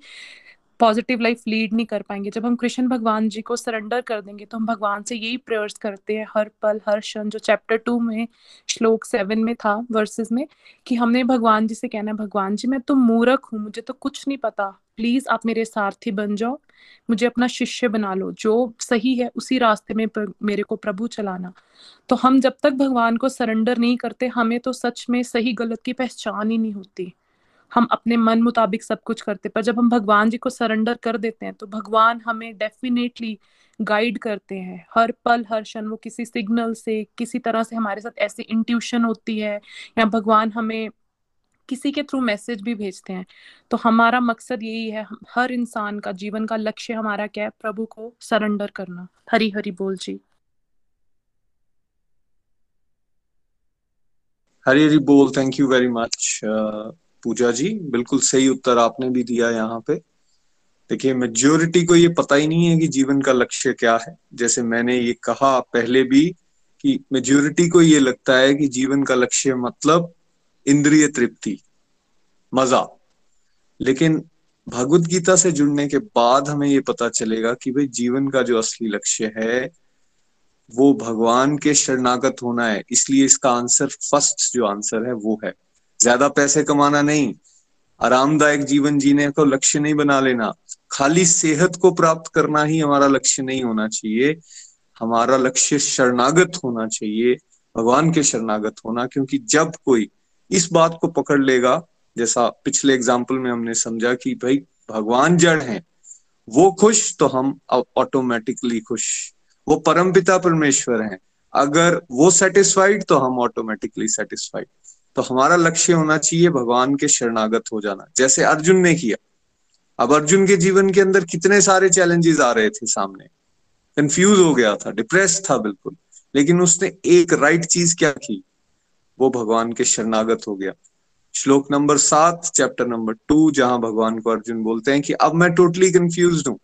पॉजिटिव लाइफ लीड नहीं कर पाएंगे। जब हम कृष्ण भगवान जी को सरेंडर कर देंगे तो हम भगवान से यही प्रेयर्स करते हैं हर पल हर क्षण, जो चैप्टर टू में श्लोक सेवन में था, वर्सेस में, कि हमने भगवान जी से कहना है, भगवान जी मैं तो मूर्ख हूँ, मुझे तो कुछ नहीं पता, प्लीज आप मेरे सारथी बन जाओ, मुझे अपना शिष्य बना लो, जो सही है उसी रास्ते में मेरे को प्रभु चलाना। तो हम जब तक भगवान को सरेंडर नहीं करते, हमें तो सच में सही गलत की पहचान ही नहीं होती, हम अपने मन मुताबिक सब कुछ करते। पर जब हम भगवान जी को सरेंडर कर देते हैं तो भगवान हमें डेफिनेटली गाइड करते हैं हर पल हर क्षण। वो किसी सिग्नल से, किसी तरह से हमारे साथ ऐसी इंट्यूशन होती है, या भगवान हमें किसी के थ्रू मैसेज भी भेजते हैं। तो हमारा मकसद यही है, हर इंसान का जीवन का लक्ष्य हमारा क्या है, प्रभु को सरेंडर करना। हरि हरि बोल जी। हरि हरि बोल। थैंक यू वेरी मच पूजा जी, बिल्कुल सही उत्तर आपने भी दिया। यहाँ पे देखिए, मेजोरिटी को ये पता ही नहीं है कि जीवन का लक्ष्य क्या है। जैसे मैंने ये कहा पहले भी कि मेजोरिटी को ये लगता है कि जीवन का लक्ष्य मतलब इंद्रिय तृप्ति, मजा। लेकिन भगवद गीता से जुड़ने के बाद हमें ये पता चलेगा कि भाई जीवन का जो असली लक्ष्य है वो भगवान के शरणागत होना है। इसलिए इसका आंसर, फर्स्ट जो आंसर है वो है ज्यादा पैसे कमाना नहीं, आरामदायक जीवन जीने को लक्ष्य नहीं बना लेना, खाली सेहत को प्राप्त करना ही हमारा लक्ष्य नहीं होना चाहिए। हमारा लक्ष्य शरणागत होना चाहिए, भगवान के शरणागत होना। क्योंकि जब कोई इस बात को पकड़ लेगा जैसा पिछले एग्जाम्पल में हमने समझा कि भाई भगवान जड़ हैं, वो खुश तो हम ऑटोमेटिकली खुश। वो परमपिता परमेश्वर हैं, अगर वो सेटिस्फाइड तो हम ऑटोमेटिकली सेटिस्फाइड। तो हमारा लक्ष्य होना चाहिए भगवान के शरणागत हो जाना, जैसे अर्जुन ने किया। अब अर्जुन के जीवन के अंदर कितने सारे चैलेंजेस आ रहे थे सामने, कंफ्यूज हो गया था, डिप्रेस था बिल्कुल, लेकिन उसने एक राइट चीज क्या की, वो भगवान के शरणागत हो गया। श्लोक नंबर सात चैप्टर नंबर टू, जहां भगवान को अर्जुन बोलते हैं कि अब मैं टोटली कंफ्यूज हूं,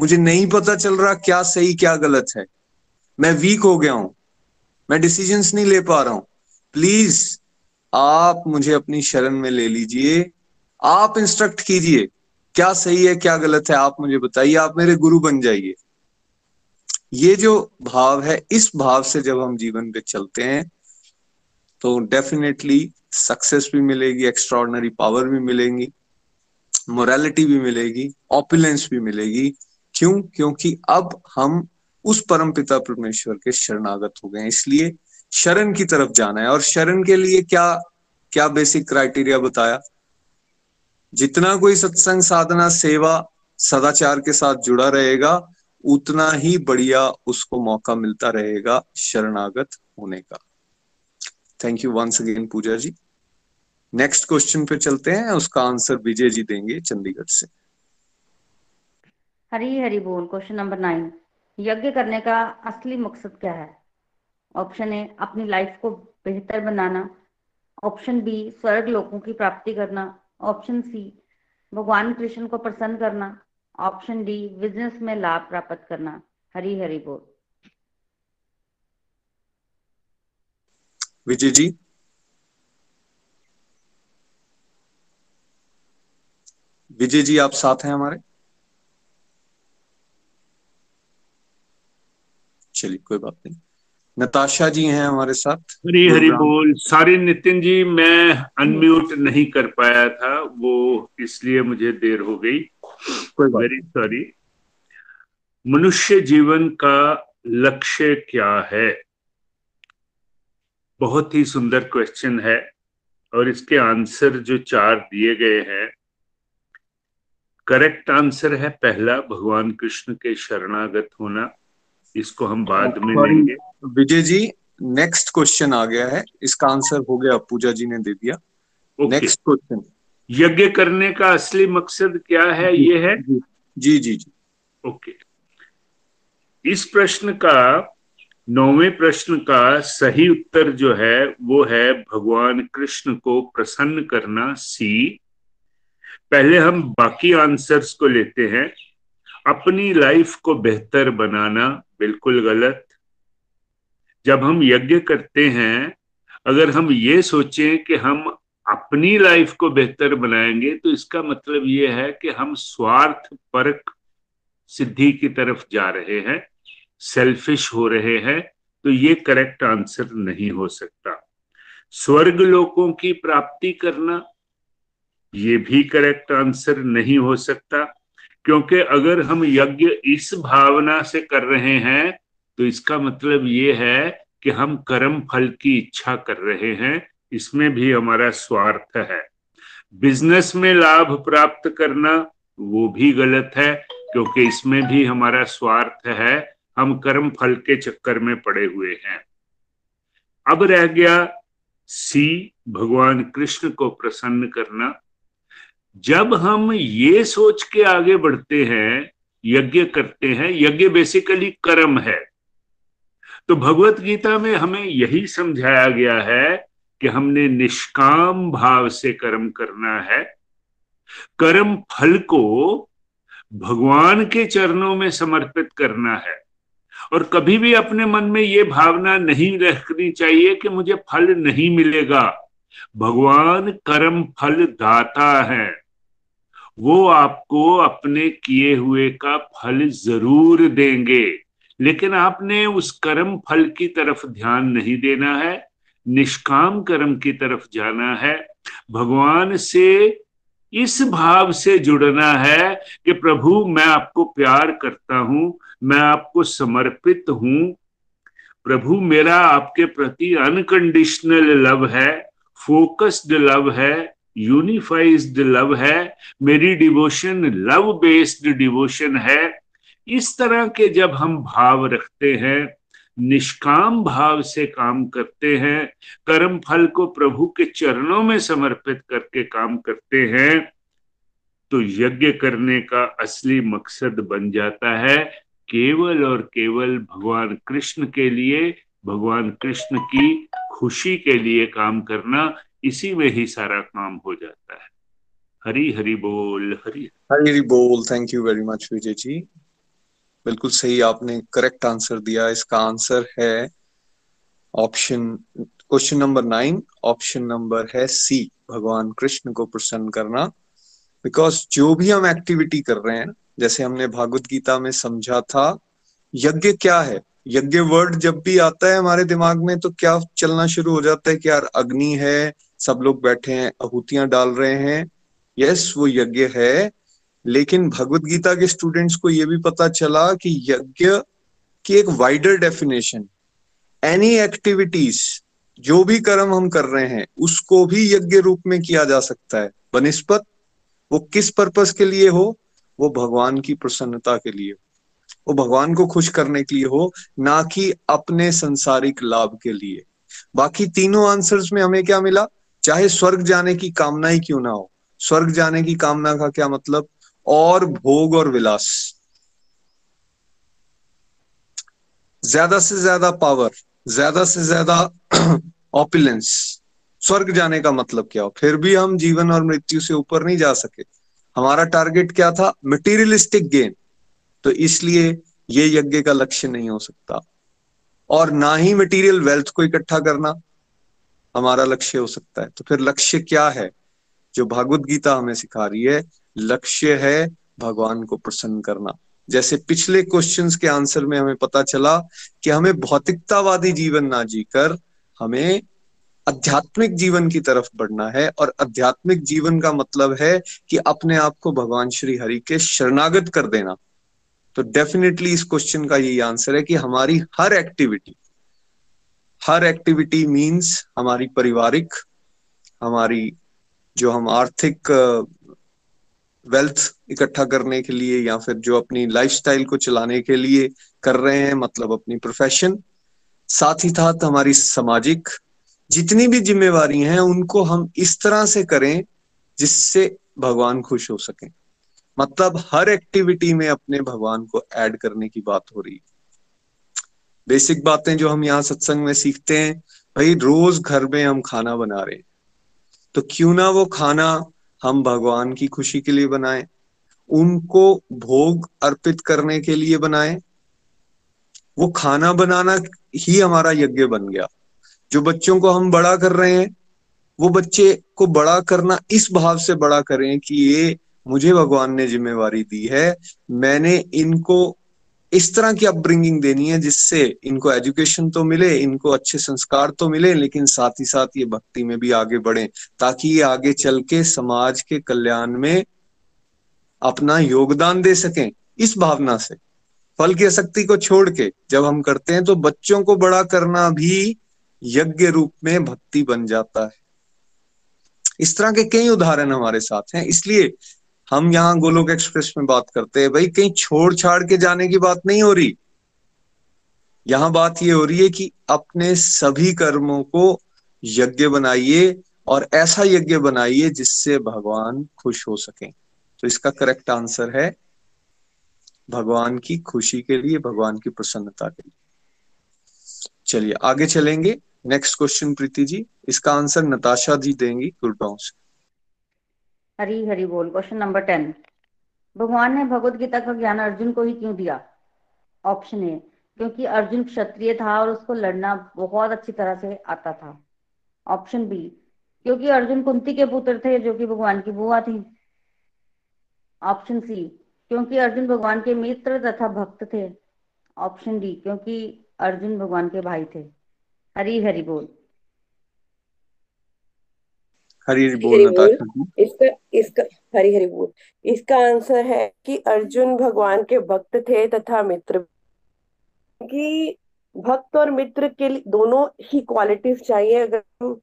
मुझे नहीं पता चल रहा क्या सही क्या गलत है, मैं वीक हो गया हूं, मैं डिसीजंस नहीं ले पा रहा हूं, प्लीज आप मुझे अपनी शरण में ले लीजिए, आप इंस्ट्रक्ट कीजिए क्या सही है क्या गलत है, आप मुझे बताइए, आप मेरे गुरु बन जाइए। ये जो भाव है, इस भाव से जब हम जीवन पे चलते हैं तो डेफिनेटली सक्सेस भी मिलेगी, एक्स्ट्राऑर्डिनरी पावर भी मिलेगी, मोरालिटी भी मिलेगी, ऑपुलेंस भी मिलेगी। क्यों? क्योंकि अब हम उस परमपिता परमेश्वर के शरणागत हो गए हैं, इसलिए शरण की तरफ जाना है। और शरण के लिए क्या क्या बेसिक क्राइटेरिया बताया, जितना कोई सत्संग साधना सेवा सदाचार के साथ जुड़ा रहेगा उतना ही बढ़िया उसको मौका मिलता रहेगा शरणागत होने का। Thank you once again Puja ji. Next question पे चलते हैं, उसका आंसर विजय जी देंगे चंडीगढ़ से। हरी हरी बोल। क्वेश्चन नंबर नाइन, यज्ञ करने का असली मकसद क्या है? ऑप्शन ए, अपनी लाइफ को बेहतर बनाना, ऑप्शन बी, स्वर्ग लोकों की प्राप्ति करना, ऑप्शन सी, भगवान कृष्ण को प्रसन्न करना, ऑप्शन डी, बिजनेस में लाभ प्राप्त करना। हरी हरी बोल। विजय जी। विजय जी आप साथ हैं हमारे? चलिए कोई बात नहीं। नताशा जी हैं हमारे साथ। हरी हरी बोल। सारी नितिन जी, मैं अनम्यूट नहीं कर पाया था, वो इसलिए मुझे देर हो गई, वेरी सॉरी। मनुष्य जीवन का लक्ष्य क्या है? बहुत ही सुंदर क्वेश्चन है, और इसके आंसर जो चार दिए गए हैं, करेक्ट आंसर है पहला, भगवान कृष्ण के शरणागत होना। इसको हम बाद में लेंगे। विजय जी नेक्स्ट क्वेश्चन आ गया है, इसका आंसर हो गया, पूजा जी ने दे दिया। नेक्स्ट क्वेश्चन, यज्ञ करने का असली मकसद क्या है, ये है? जी जी जी। Okay okay. इस प्रश्न का, नौवें प्रश्न का सही उत्तर जो है वो है भगवान कृष्ण को प्रसन्न करना, सी। पहले हम बाकी आंसर्स को लेते हैं। अपनी लाइफ को बेहतर बनाना बिल्कुल गलत। जब हम यज्ञ करते हैं, अगर हम ये सोचें कि हम अपनी लाइफ को बेहतर बनाएंगे तो इसका मतलब ये है कि हम स्वार्थ परक सिद्धि की तरफ जा रहे हैं, सेल्फिश हो रहे हैं, तो ये करेक्ट आंसर नहीं हो सकता। स्वर्ग लोकों की प्राप्ति करना, ये भी करेक्ट आंसर नहीं हो सकता, क्योंकि अगर हम यज्ञ इस भावना से कर रहे हैं तो इसका मतलब ये है कि हम कर्म फल की इच्छा कर रहे हैं, इसमें भी हमारा स्वार्थ है। बिजनेस में लाभ प्राप्त करना, वो भी गलत है, क्योंकि इसमें भी हमारा स्वार्थ है, हम कर्म फल के चक्कर में पड़े हुए हैं। अब रह गया सी, भगवान कृष्ण को प्रसन्न करना। जब हम ये सोच के आगे बढ़ते हैं, यज्ञ करते हैं, यज्ञ बेसिकली कर्म है, तो भगवत गीता में हमें यही समझाया गया है कि हमने निष्काम भाव से कर्म करना है। कर्म फल को भगवान के चरणों में समर्पित करना है, और कभी भी अपने मन में ये भावना नहीं रखनी चाहिए कि मुझे फल नहीं मिलेगा। भगवान कर्म फल दाता है, वो आपको अपने किए हुए का फल जरूर देंगे, लेकिन आपने उस कर्म फल की तरफ ध्यान नहीं देना है, निष्काम कर्म की तरफ जाना है, भगवान से इस भाव से जुड़ना है कि प्रभु मैं आपको प्यार करता हूं, मैं आपको समर्पित हूं, प्रभु मेरा आपके प्रति अनकंडीशनल लव है, फोकस्ड लव है, यूनिफाइज्ड लव है, मेरी डिवोशन लव बेस्ड डिवोशन है। इस तरह के जब हम भाव रखते हैं, निष्काम भाव से काम करते हैं, कर्म फल को प्रभु के चरणों में समर्पित करके काम करते हैं, तो यज्ञ करने का असली मकसद बन जाता है केवल और केवल भगवान कृष्ण के लिए, भगवान कृष्ण की खुशी के लिए काम करना। इसी में ही सारा काम हो जाता है। हरी हरी बोल। हरी हरी बोल। Thank you very much Vijay ji, बिल्कुल सही आपने करेक्ट आंसर दिया। इसका आंसर है option, question number nine, option number है सी, भगवान कृष्ण को प्रसन्न करना। बिकॉज जो भी हम एक्टिविटी कर रहे हैं, जैसे हमने भागवत गीता में समझा था यज्ञ क्या है, यज्ञ वर्ड जब भी आता है हमारे दिमाग में तो क्या चलना शुरू हो जाता है कि यार अग्नि है, सब लोग बैठे हैं, आहुतियां डाल रहे हैं। यस, वो यज्ञ है, लेकिन भगवत गीता के स्टूडेंट्स को ये भी पता चला कि यज्ञ की एक वाइडर डेफिनेशन, एनी एक्टिविटीज, जो भी कर्म हम कर रहे हैं उसको भी यज्ञ रूप में किया जा सकता है, बनिस्पत वो किस पर्पस के लिए हो, वो भगवान की प्रसन्नता के लिए, वो भगवान को खुश करने के लिए हो, ना कि अपने संसारिक लाभ के लिए। बाकी तीनों आंसर्स में हमें क्या मिला? चाहे स्वर्ग जाने की कामना ही क्यों ना हो, स्वर्ग जाने की कामना का क्या मतलब, और भोग और विलास, ज्यादा से ज्यादा पावर, ज्यादा से ज्यादा ऑपुलेंस। स्वर्ग जाने का मतलब क्या हो? फिर भी हम जीवन और मृत्यु से ऊपर नहीं जा सके। हमारा टारगेट क्या था? Materialistic gain. तो इसलिए ये यज्ञ का लक्ष्य नहीं हो सकता, और ना ही मटेरियल वेल्थ को इकट्ठा करना हमारा लक्ष्य हो सकता है। तो फिर लक्ष्य क्या है? जो भागवत गीता हमें सिखा रही है, लक्ष्य है भगवान को प्रसन्न करना। जैसे पिछले क्वेश्चंस के आंसर में हमें पता चला कि हमें भौतिकतावादी जीवन ना जीकर हमें आध्यात्मिक जीवन की तरफ बढ़ना है, और आध्यात्मिक जीवन का मतलब है कि अपने आप को भगवान श्री हरि के शरणागत कर देना। तो डेफिनेटली इस क्वेश्चन का यही आंसर है कि हमारी हर एक्टिविटी, हर एक्टिविटी मीन्स हमारी पारिवारिक, हमारी जो हम आर्थिक वेल्थ इकट्ठा करने के लिए, या फिर जो अपनी लाइफस्टाइल को चलाने के लिए कर रहे हैं, मतलब अपनी प्रोफेशन, साथ ही साथ हमारी सामाजिक जितनी भी जिम्मेवारी हैं उनको हम इस तरह से करें जिससे भगवान खुश हो सके। मतलब हर एक्टिविटी में अपने भगवान को ऐड करने की बात हो रही है। बेसिक बातें जो हम यहाँ सत्संग में सीखते हैं, भाई रोज घर में हम खाना बना रहे हैं, तो क्यों ना वो खाना हम भगवान की खुशी के लिए बनाएं, उनको भोग अर्पित करने के लिए बनाएं। वो खाना बनाना ही हमारा यज्ञ बन गया। जो बच्चों को हम बड़ा कर रहे हैं, वो बच्चे को बड़ा करना इस भाव से बड़ा करें कि ये मुझे भगवान ने जिम्मेवारी दी है, मैंने इनको इस तरह की अपब्रिंगिंग देनी है जिससे इनको एजुकेशन तो मिले, इनको अच्छे संस्कार तो मिले, लेकिन साथ ही साथ ये भक्ति में भी आगे बढ़े, ताकि ये आगे चल के समाज के कल्याण में अपना योगदान दे सकें। इस भावना से, फल की आसक्ति को छोड़ के जब हम करते हैं, तो बच्चों को बड़ा करना भी यज्ञ रूप में भक्ति बन जाता है। इस तरह के कई उदाहरण हमारे साथ हैं, इसलिए हम यहाँ गोलोक एक्सप्रेस में बात करते हैं। भाई कहीं छोड़ छाड़ के जाने की बात नहीं हो रही, यहाँ बात ये हो रही है कि अपने सभी कर्मों को यज्ञ बनाइए, और ऐसा यज्ञ बनाइए जिससे भगवान खुश हो सके। तो इसका करेक्ट आंसर है भगवान की खुशी के लिए, भगवान की प्रसन्नता के लिए। चलिए आगे चलेंगे। नेक्स्ट क्वेश्चन प्रीति जी, इसका आंसर नताशा जी देंगी गुड़गांव से। हरी हरी बोल। क्वेश्चन नंबर टेन, भगवान ने भगवत गीता का ज्ञान अर्जुन को ही क्यों दिया? ऑप्शन ए, क्योंकि अर्जुन क्षत्रिय था और उसको लड़ना बहुत अच्छी तरह से आता था। ऑप्शन बी, क्योंकि अर्जुन कुंती के पुत्र थे जो कि भगवान की बुआ थी। ऑप्शन सी, क्योंकि अर्जुन भगवान के मित्र तथा भक्त थे। ऑप्शन डी, क्योंकि अर्जुन भगवान के भाई थे। हरी हरी बोल। हरी हरी बोल। बोल इसका इसका हरी हरी बोल। इसका आंसर है कि अर्जुन भगवान के भक्त थे तथा मित्र, कि भक्त और मित्र के लिए दोनों ही क्वालिटीज चाहिए अगर हम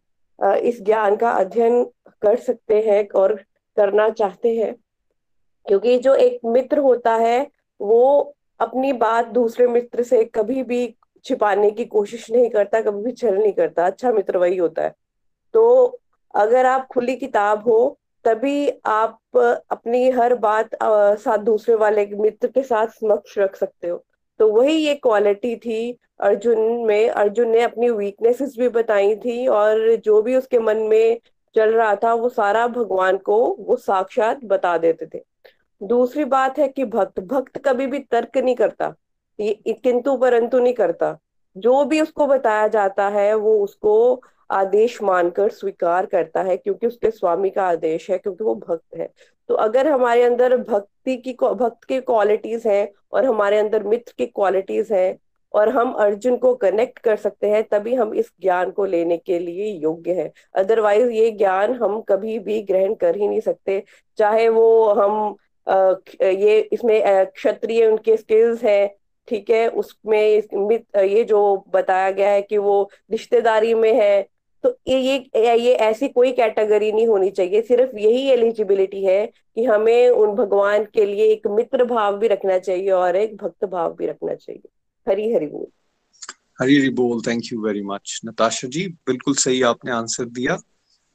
इस ज्ञान का अध्ययन कर सकते हैं और करना चाहते हैं, क्योंकि जो एक मित्र होता है वो अपनी बात दूसरे मित्र से कभी भी छिपाने की कोशिश नहीं करता, कभी भी छल नहीं करता। अच्छा मित्र वही होता है। तो अगर आप खुली किताब हो तभी आप अपनी हर बात साथ दूसरे वाले मित्र के साथ समक्ष रख सकते हो। तो वही ये क्वालिटी थी अर्जुन में। अर्जुन ने अपनी वीकनेसेस भी बताई थी और जो भी उसके मन में चल रहा था वो सारा भगवान को वो साक्षात बता देते थे। दूसरी बात है कि भक्त भक्त कभी भी तर्क नहीं करता, ये किंतु परंतु नहीं करता। जो भी उसको बताया जाता है वो उसको आदेश मानकर स्वीकार करता है, क्योंकि उसके स्वामी का आदेश है, क्योंकि वो भक्त है। तो अगर हमारे अंदर भक्ति की भक्त की क्वालिटीज हैं और हमारे अंदर मित्र की क्वालिटीज हैं और हम अर्जुन को कनेक्ट कर सकते हैं, तभी हम इस ज्ञान को लेने के लिए योग्य हैं। अदरवाइज ये ज्ञान हम कभी भी ग्रहण कर ही नहीं सकते। चाहे वो हम Uh, ये इसमें क्षत्रिय उनके स्किल्स हैं, ठीक है, उसमें ये जो बताया गया है कि वो रिश्तेदारी में है, तो ये ये ऐसी कोई कैटेगरी नहीं होनी चाहिए। सिर्फ यही एलिजिबिलिटी है कि हमें उन भगवान के लिए एक मित्र भाव भी रखना चाहिए और एक भक्त भाव भी रखना चाहिए। हरी हरि बोल। हरी हरि बोल। Thank you very much Natasha ji, बिल्कुल सही आपने आंसर दिया।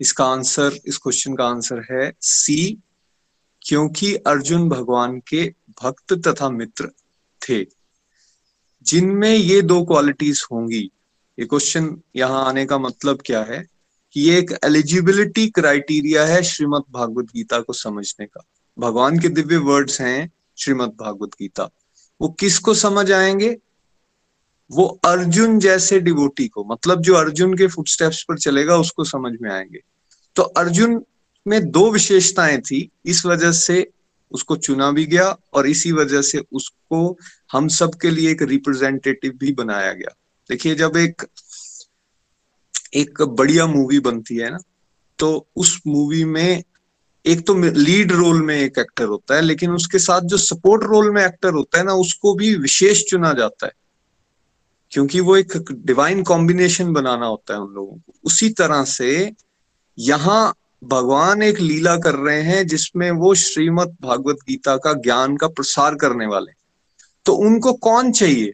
इसका आंसर, इस क्वेश्चन का आंसर है सी, क्योंकि अर्जुन भगवान के भक्त तथा मित्र थे जिनमें ये दो क्वालिटीज होंगी। ये क्वेश्चन यहाँ आने का मतलब क्या है कि ये एक एलिजिबिलिटी क्राइटेरिया है श्रीमद् भागवत गीता को समझने का। भगवान के दिव्य वर्ड्स हैं श्रीमद् भागवत गीता। वो किसको समझ आएंगे? वो अर्जुन जैसे डिवोटी को, मतलब जो अर्जुन के फुटस्टेप्स पर चलेगा उसको समझ में आएंगे। तो अर्जुन में दो विशेषताएं थी, इस वजह से उसको चुना भी गया और इसी वजह से उसको हम सब के लिए एक रिप्रेजेंटेटिव भी बनाया गया। देखिए, जब एक एक बढ़िया मूवी बनती है ना, तो उस मूवी में एक तो लीड रोल में एक एक्टर होता है, लेकिन उसके साथ जो सपोर्ट रोल में एक्टर होता है ना, उसको भी विशेष चुना जाता है, क्योंकि वो एक डिवाइन कॉम्बिनेशन बनाना होता है उन लोगों को। उसी तरह से यहाँ भगवान एक लीला कर रहे हैं जिसमें वो श्रीमद् भागवत गीता का ज्ञान का प्रसार करने वाले। तो उनको कौन चाहिए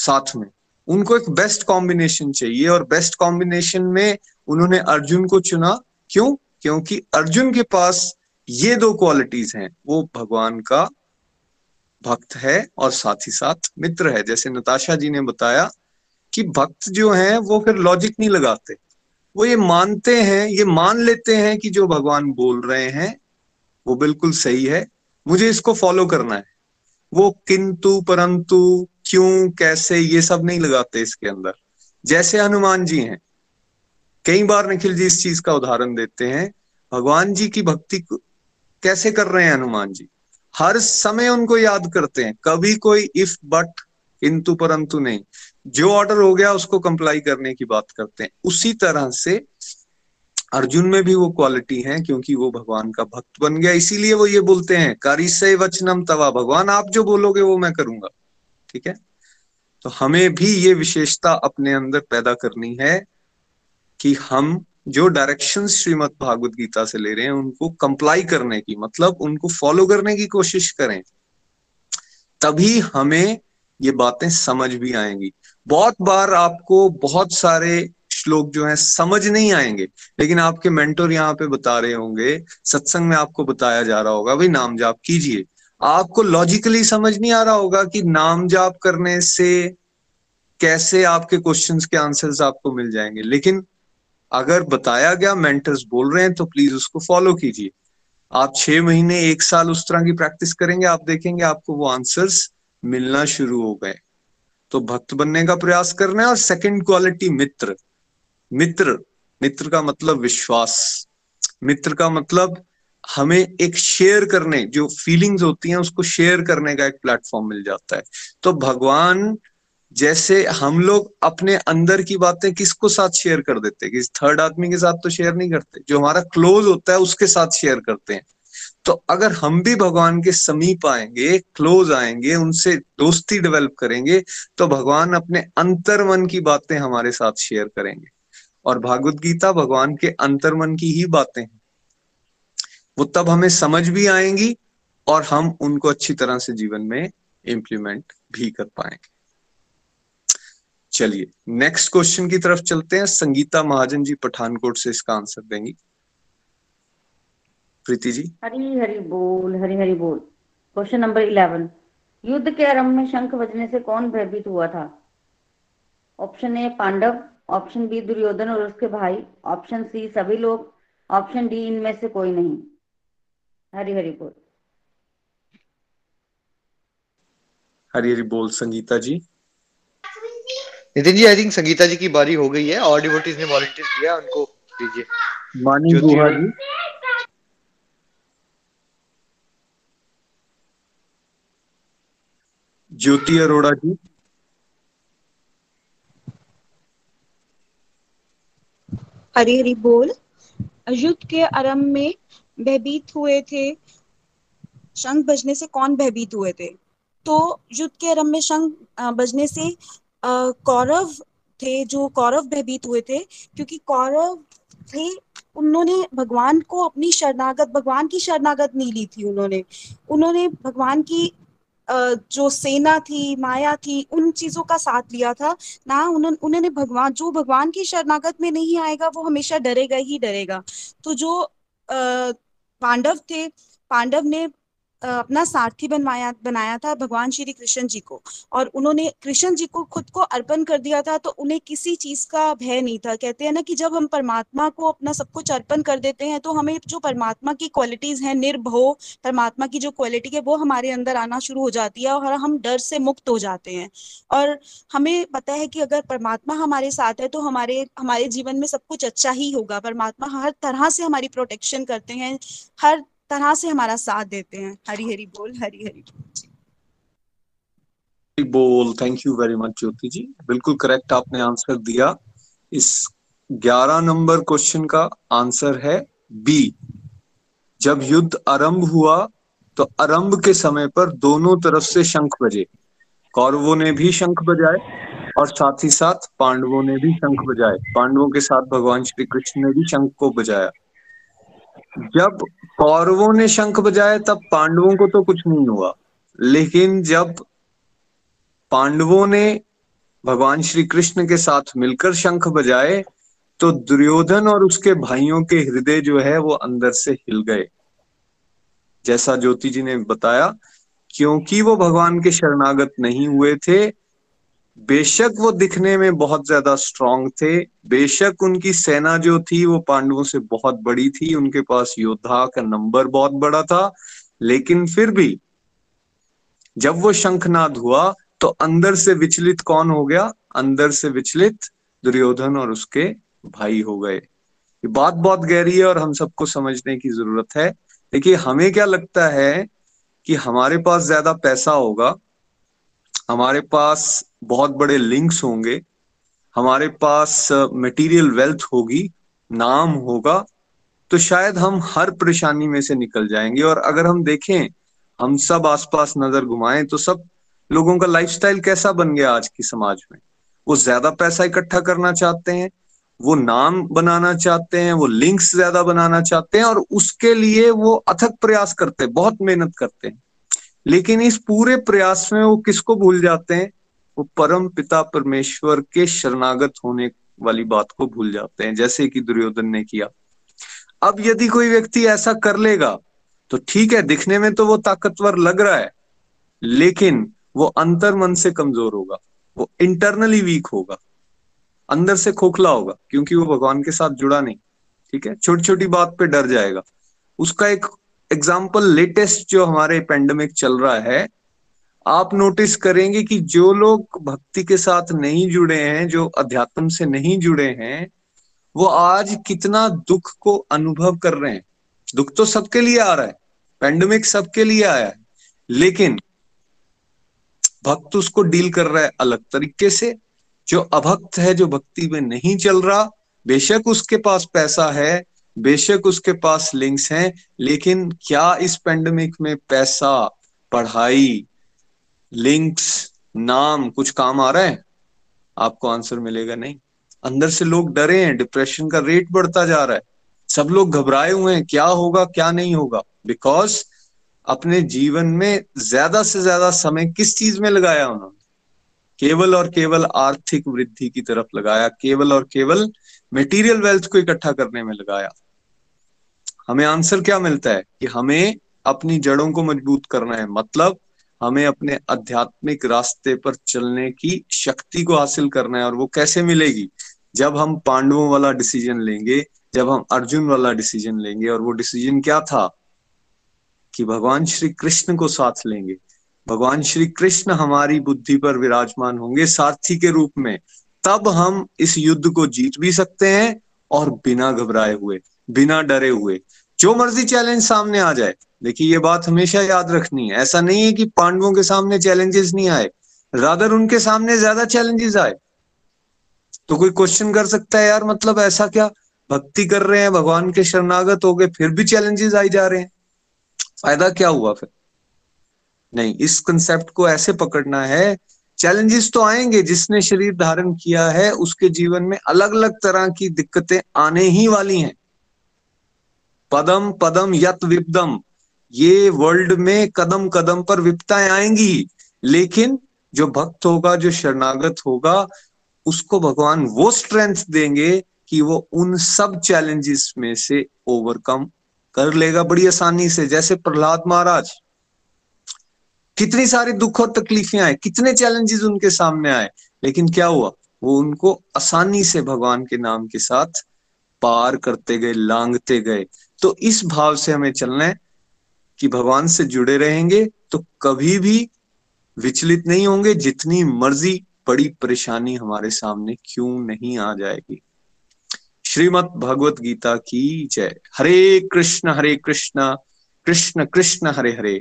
साथ में? उनको एक बेस्ट कॉम्बिनेशन चाहिए, और बेस्ट कॉम्बिनेशन में उन्होंने अर्जुन को चुना। क्यों? क्योंकि अर्जुन के पास ये दो क्वालिटीज हैं, वो भगवान का भक्त है और साथ ही साथ मित्र है। जैसे नताशा जी ने बताया कि भक्त जो हैं वो फिर लॉजिक नहीं लगाते, वो ये मानते हैं, ये मान लेते हैं कि जो भगवान बोल रहे हैं वो बिल्कुल सही है, मुझे इसको फॉलो करना है। वो किंतु परंतु क्यों कैसे ये सब नहीं लगाते इसके अंदर। जैसे हनुमान जी हैं, कई बार निखिल जी इस चीज का उदाहरण देते हैं, भगवान जी की भक्ति कैसे कर रहे हैं हनुमान जी। हर समय उनको याद करते हैं, कभी कोई इफ बट किंतु परंतु नहीं। जो ऑर्डर हो गया उसको कंप्लाई करने की बात करते हैं। उसी तरह से अर्जुन में भी वो क्वालिटी है, क्योंकि वो भगवान का भक्त बन गया। इसीलिए वो ये बोलते हैं कारिसे वचनम तवा, भगवान आप जो बोलोगे वो मैं करूंगा। ठीक है, तो हमें भी ये विशेषता अपने अंदर पैदा करनी है कि हम जो डायरेक्शन श्रीमद् भागवत गीता से ले रहे हैं उनको कंप्लाई करने की, मतलब उनको फॉलो करने की कोशिश करें, तभी हमें ये बातें समझ भी आएंगी। बहुत बार आपको बहुत सारे श्लोक जो हैं समझ नहीं आएंगे, लेकिन आपके मेंटोर यहाँ पे बता रहे होंगे, सत्संग में आपको बताया जा रहा होगा, भाई नाम जाप कीजिए। आपको लॉजिकली समझ नहीं आ रहा होगा कि नाम जाप करने से कैसे आपके क्वेश्चंस के आंसर्स आपको मिल जाएंगे, लेकिन अगर बताया गया मेंटर्स बोल रहे हैं तो प्लीज उसको फॉलो कीजिए। आप छह महीने एक साल उस तरह की प्रैक्टिस करेंगे, आप देखेंगे आपको वो आंसर्स मिलना शुरू हो गए। तो भक्त बनने का प्रयास करना है। और सेकंड क्वालिटी मित्र। मित्र मित्र का मतलब विश्वास, मित्र का मतलब हमें एक शेयर करने, जो फीलिंग्स होती हैं उसको शेयर करने का एक प्लेटफॉर्म मिल जाता है। तो भगवान जैसे हम लोग अपने अंदर की बातें किसको साथ शेयर कर देते हैं? किसी थर्ड आदमी के साथ तो शेयर नहीं करते, जो हमारा क्लोज होता है उसके साथ शेयर करते हैं। तो अगर हम भी भगवान के समीप आएंगे, क्लोज आएंगे, उनसे दोस्ती डेवलप करेंगे, तो भगवान अपने अंतर्मन की बातें हमारे साथ शेयर करेंगे। और भागवत गीता भगवान के अंतर्मन की ही बातें हैं। वो तब हमें समझ भी आएंगी और हम उनको अच्छी तरह से जीवन में इंप्लीमेंट भी कर पाएंगे। चलिए नेक्स्ट क्वेश्चन की तरफ चलते हैं। संगीता महाजन जी पठानकोट से इसका आंसर देंगी। प्रीति जी हरी हरी बोल। हरी हरी बोल। क्वेश्चन नंबर इलेवन, युद्ध के आरंभ में शंख बजने से कौन भयभीत हुआ था? Option A Pandav, option B Duryodhan और उसके भाई, ऑप्शन सी सभी लोग, ऑप्शन डी इनमें से कोई नहीं। हरी हरी बोल। हरी हरी बोल संगीता जी। नितिन जी आई थिंक संगीता जी की बारी हो गई है और डिवोटीज ने वॉलंटियर किया, उनको दीजिए। मानी गुहा जी। ज्योति अरोड़ा जी। हरी हरी बोल। युद्ध के आरंभ में भयभीत हुए थे, शंख बजने से कौन भयभीत हुए थे? तो युद्ध के आरंभ में शंख बजने से कौरव थे, जो कौरव भयभीत हुए थे, क्योंकि कौरव थे उन्होंने भगवान को अपनी शरणागत, भगवान की शरणागत नहीं ली थी। उन्होंने उन्होंने भगवान की जो सेना थी, माया थी, उन चीजों का साथ लिया था ना। उन्होंने उन्होंने भगवान, जो भगवान की शरणागत में नहीं आएगा वो हमेशा डरेगा ही डरेगा। तो जो पांडव थे, पांडव ने अपना सारथी बनवाया बनाया था भगवान श्री कृष्ण जी को, और उन्होंने कृष्ण जी को खुद को अर्पण कर दिया था, तो उन्हें किसी चीज का भय नहीं था। कहते हैं ना कि जब हम परमात्मा को अपना सब कुछ अर्पण कर देते हैं तो हमें जो परमात्मा की क्वालिटीज हैं, निर्भय परमात्मा की जो क्वालिटी है वो हमारे अंदर आना शुरू हो जाती है और हम डर से मुक्त हो जाते हैं। और हमें पता है कि अगर परमात्मा हमारे साथ है तो हमारे हमारे जीवन में सब कुछ अच्छा ही होगा। परमात्मा हर तरह से हमारी प्रोटेक्शन करते हैं, हर तरह से हमारा साथ देते हैं। हरी हरी बोल। हरी हरी बोल। Thank you very much Jyoti ji, बिल्कुल करेक्ट आपने आंसर दिया। इस ग्यारह नंबर क्वेश्चन का आंसर है बी। जब युद्ध आरंभ हुआ तो आरंभ के समय पर दोनों तरफ से शंख बजे। कौरवों ने भी शंख बजाए और साथ ही साथ पांडवों ने भी शंख बजाए। पांडवों के साथ भगवान श्री कृष्ण ने भी शंख को बजाया। जब कौरवों ने शंख बजाया तब पांडवों को तो कुछ नहीं हुआ, लेकिन जब पांडवों ने भगवान श्री कृष्ण के साथ मिलकर शंख बजाए तो दुर्योधन और उसके भाइयों के हृदय जो है वो अंदर से हिल गए, जैसा ज्योति जी ने बताया, क्योंकि वो भगवान के शरणागत नहीं हुए थे। बेशक वो दिखने में बहुत ज्यादा स्ट्रांग थे, बेशक उनकी सेना जो थी वो पांडवों से बहुत बड़ी थी, उनके पास योद्धा का नंबर बहुत बड़ा था, लेकिन फिर भी जब वो शंखनाद हुआ तो अंदर से विचलित कौन हो गया? अंदर से विचलित दुर्योधन और उसके भाई हो गए। ये बात बहुत गहरी है और हम सबको समझने की जरूरत है। देखिए हमें क्या लगता है कि हमारे पास ज्यादा पैसा होगा, हमारे पास बहुत बड़े लिंक्स होंगे, हमारे पास मटेरियल वेल्थ होगी, नाम होगा, तो शायद हम हर परेशानी में से निकल जाएंगे। और अगर हम देखें, हम सब आसपास नजर घुमाएं तो सब लोगों का लाइफस्टाइल कैसा बन गया आज की समाज में। वो ज्यादा पैसा इकट्ठा करना चाहते हैं, वो नाम बनाना चाहते हैं, वो लिंक्स ज्यादा बनाना चाहते हैं, और उसके लिए वो अथक प्रयास करते हैं, बहुत मेहनत करते हैं। लेकिन इस पूरे प्रयास में वो किसको भूल जाते हैं? वो परम पिता परमेश्वर के शरणागत होने वाली बात को भूल जाते हैं, जैसे कि दुर्योधन ने किया। अब यदि कोई व्यक्ति ऐसा कर लेगा तो ठीक है, दिखने में तो वो ताकतवर लग रहा है, लेकिन वो अंतर मन से कमजोर होगा, वो इंटरनली वीक होगा, अंदर से खोखला होगा, क्योंकि वो भगवान के साथ जुड़ा नहीं। ठीक है, छोटी छोटी बात पे डर जाएगा। उसका एक एग्जाम्पल लेटेस्ट जो हमारे पेंडेमिक चल रहा है, आप नोटिस करेंगे कि जो लोग भक्ति के साथ नहीं जुड़े हैं, जो अध्यात्म से नहीं जुड़े हैं, वो आज कितना दुख को अनुभव कर रहे हैं। दुख तो सबके लिए आ रहा है, पेंडेमिक सबके लिए आया है, लेकिन भक्त उसको डील कर रहा है अलग तरीके से। जो अभक्त है, जो भक्ति में नहीं चल रहा, बेशक उसके पास पैसा है, बेशक उसके पास लिंक्स हैं, लेकिन क्या इस पेंडेमिक में पैसा, पढ़ाई, लिंक्स, नाम कुछ काम आ रहा है? आपको आंसर मिलेगा नहीं। अंदर से लोग डरे हैं, डिप्रेशन का रेट बढ़ता जा रहा है, सब लोग घबराए हुए हैं क्या होगा क्या नहीं होगा, बिकॉज अपने जीवन में ज्यादा से ज्यादा समय किस चीज में लगाया उन्होंने, केवल और केवल आर्थिक वृद्धि की तरफ लगाया, केवल और केवल मटेरियल वेल्थ को इकट्ठा करने में लगाया। हमें आंसर क्या मिलता है कि हमें अपनी जड़ों को मजबूत करना है, मतलब हमें अपने आध्यात्मिक रास्ते पर चलने की शक्ति को हासिल करना है। और वो कैसे मिलेगी? जब हम पांडवों वाला डिसीजन लेंगे, जब हम अर्जुन वाला डिसीजन लेंगे। और वो डिसीजन क्या था? कि भगवान श्री कृष्ण को साथ लेंगे, भगवान श्री कृष्ण हमारी बुद्धि पर विराजमान होंगे सारथी के रूप में, तब हम इस युद्ध को जीत भी सकते हैं और बिना घबराए हुए, बिना डरे हुए, जो मर्जी चैलेंज सामने आ जाए। देखिए ये बात हमेशा याद रखनी है, ऐसा नहीं है कि पांडवों के सामने चैलेंजेस नहीं आए, रादर उनके सामने ज्यादा चैलेंजेस आए। तो कोई क्वेश्चन कर सकता है यार मतलब ऐसा क्या, भक्ति कर रहे हैं, भगवान के शरणागत हो गए, फिर भी चैलेंजेस आई जा रहे हैं, फायदा क्या हुआ फिर? नहीं, इस कंसेप्ट को ऐसे पकड़ना है, चैलेंजेस तो आएंगे, जिसने शरीर धारण किया है उसके जीवन में अलग अलग तरह की दिक्कतें आने ही वाली हैं। पदम पदम यत विपदम, ये वर्ल्ड में कदम कदम पर विपताएं आएंगी, लेकिन जो भक्त होगा, जो शरणागत होगा, उसको भगवान वो स्ट्रेंथ देंगे कि वो उन सब चैलेंजेस में से ओवरकम कर लेगा बड़ी आसानी से। जैसे प्रहलाद महाराज, कितनी सारी दुख और तकलीफें आए, कितने चैलेंजेस उनके सामने आए, लेकिन क्या हुआ? वो उनको आसानी से भगवान के नाम के साथ पार करते गए, लांघते गए। तो इस भाव से हमें चलना है कि भगवान से जुड़े रहेंगे तो कभी भी विचलित नहीं होंगे, जितनी मर्जी बड़ी परेशानी हमारे सामने क्यों नहीं आ जाएगी। श्रीमद् भगवत गीता की जय। हरे कृष्ण हरे कृष्ण कृष्ण कृष्ण हरे हरे,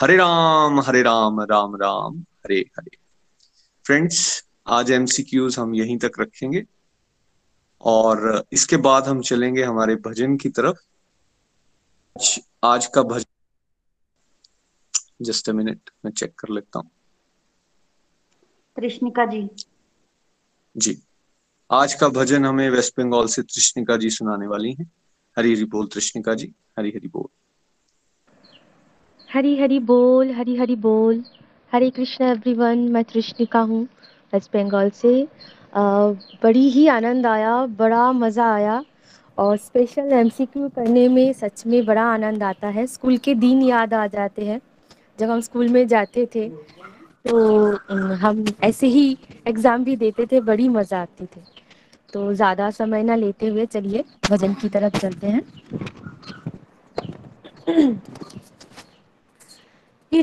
हरे राम हरे राम राम राम हरे हरे। फ्रेंड्स, आज एमसीक्यूज हम यहीं तक रखेंगे और इसके बाद हम चलेंगे हमारे भजन की तरफ। आज का भजन, जस्ट अ मिनट, मैं चेक कर लेता हूँ। कृष्णिका जी जी आज का भजन हमें वेस्ट बंगाल से कृष्णिका जी सुनाने वाली हैं। हरी हरी बोल कृष्णिका जी, हरी हरी बोल। हरी हरी बोल, हरी हरी बोल। हरे कृष्णा एवरीवन, मैं कृष्णिका हूँ वेस्ट बंगाल से। Uh, बड़ी ही आनंद आया, बड़ा मज़ा आया, और स्पेशल एमसीक्यू करने में सच में बड़ा आनंद आता है। स्कूल के दिन याद आ जाते हैं, जब हम स्कूल में जाते थे तो हम ऐसे ही एग्ज़ाम भी देते थे, बड़ी मज़ा आती थी। तो ज़्यादा समय ना लेते हुए चलिए भजन की तरफ चलते हैं।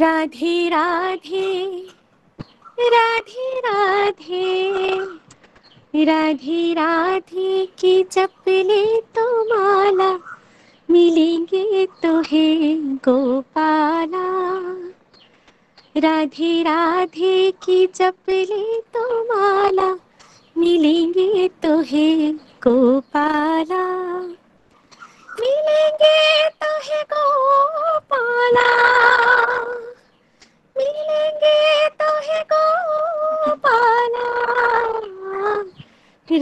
राधे राधे राधे राधे राधे राधे की जप ले तो माला, मिलेंगे तो है गोपाला। राधे राधे की जप ले तो माला, मिलेंगे तो है गोपाला, मिलेंगे तो है गोपाला, मिलेंगे तो है गोपाला।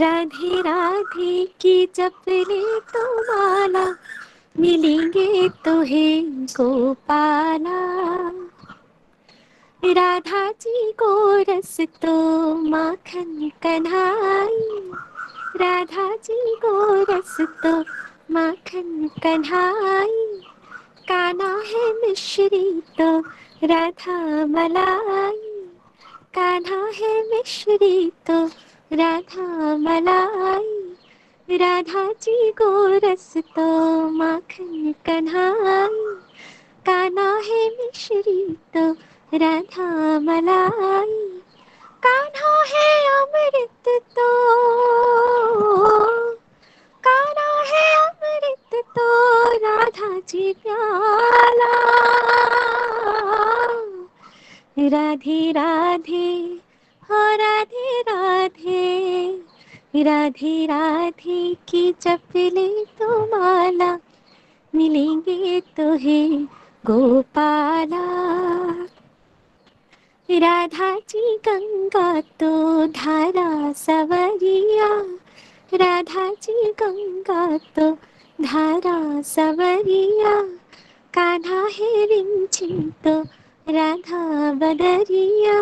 राधे राधे की जप ले तो माला, मिलेंगे तो है गोपाला। राधा जी को रस तो माखन कन्हाई, राधा जी को रस तो माखन कन्हाई, काना है मिश्री तो राधा मलाई, कान्हा है मिश्री तो राधा मलाई। राधा जी को रस तो माखन कन्हाई, काना है मिश्री तो राधा मलाई, कान्हा है अमृत तो, काना है अमृत तो राधा जी प्याला। राधे राधे राधे राधे राधे राधे की जप ले तो माला, मिलेंगे तो है गोपाला। राधा जी गंगा तो धारा सवरिया, राधा जी गंगा तो धारा सवरिया, कान्हा है रिंची तो राधा बदरिया।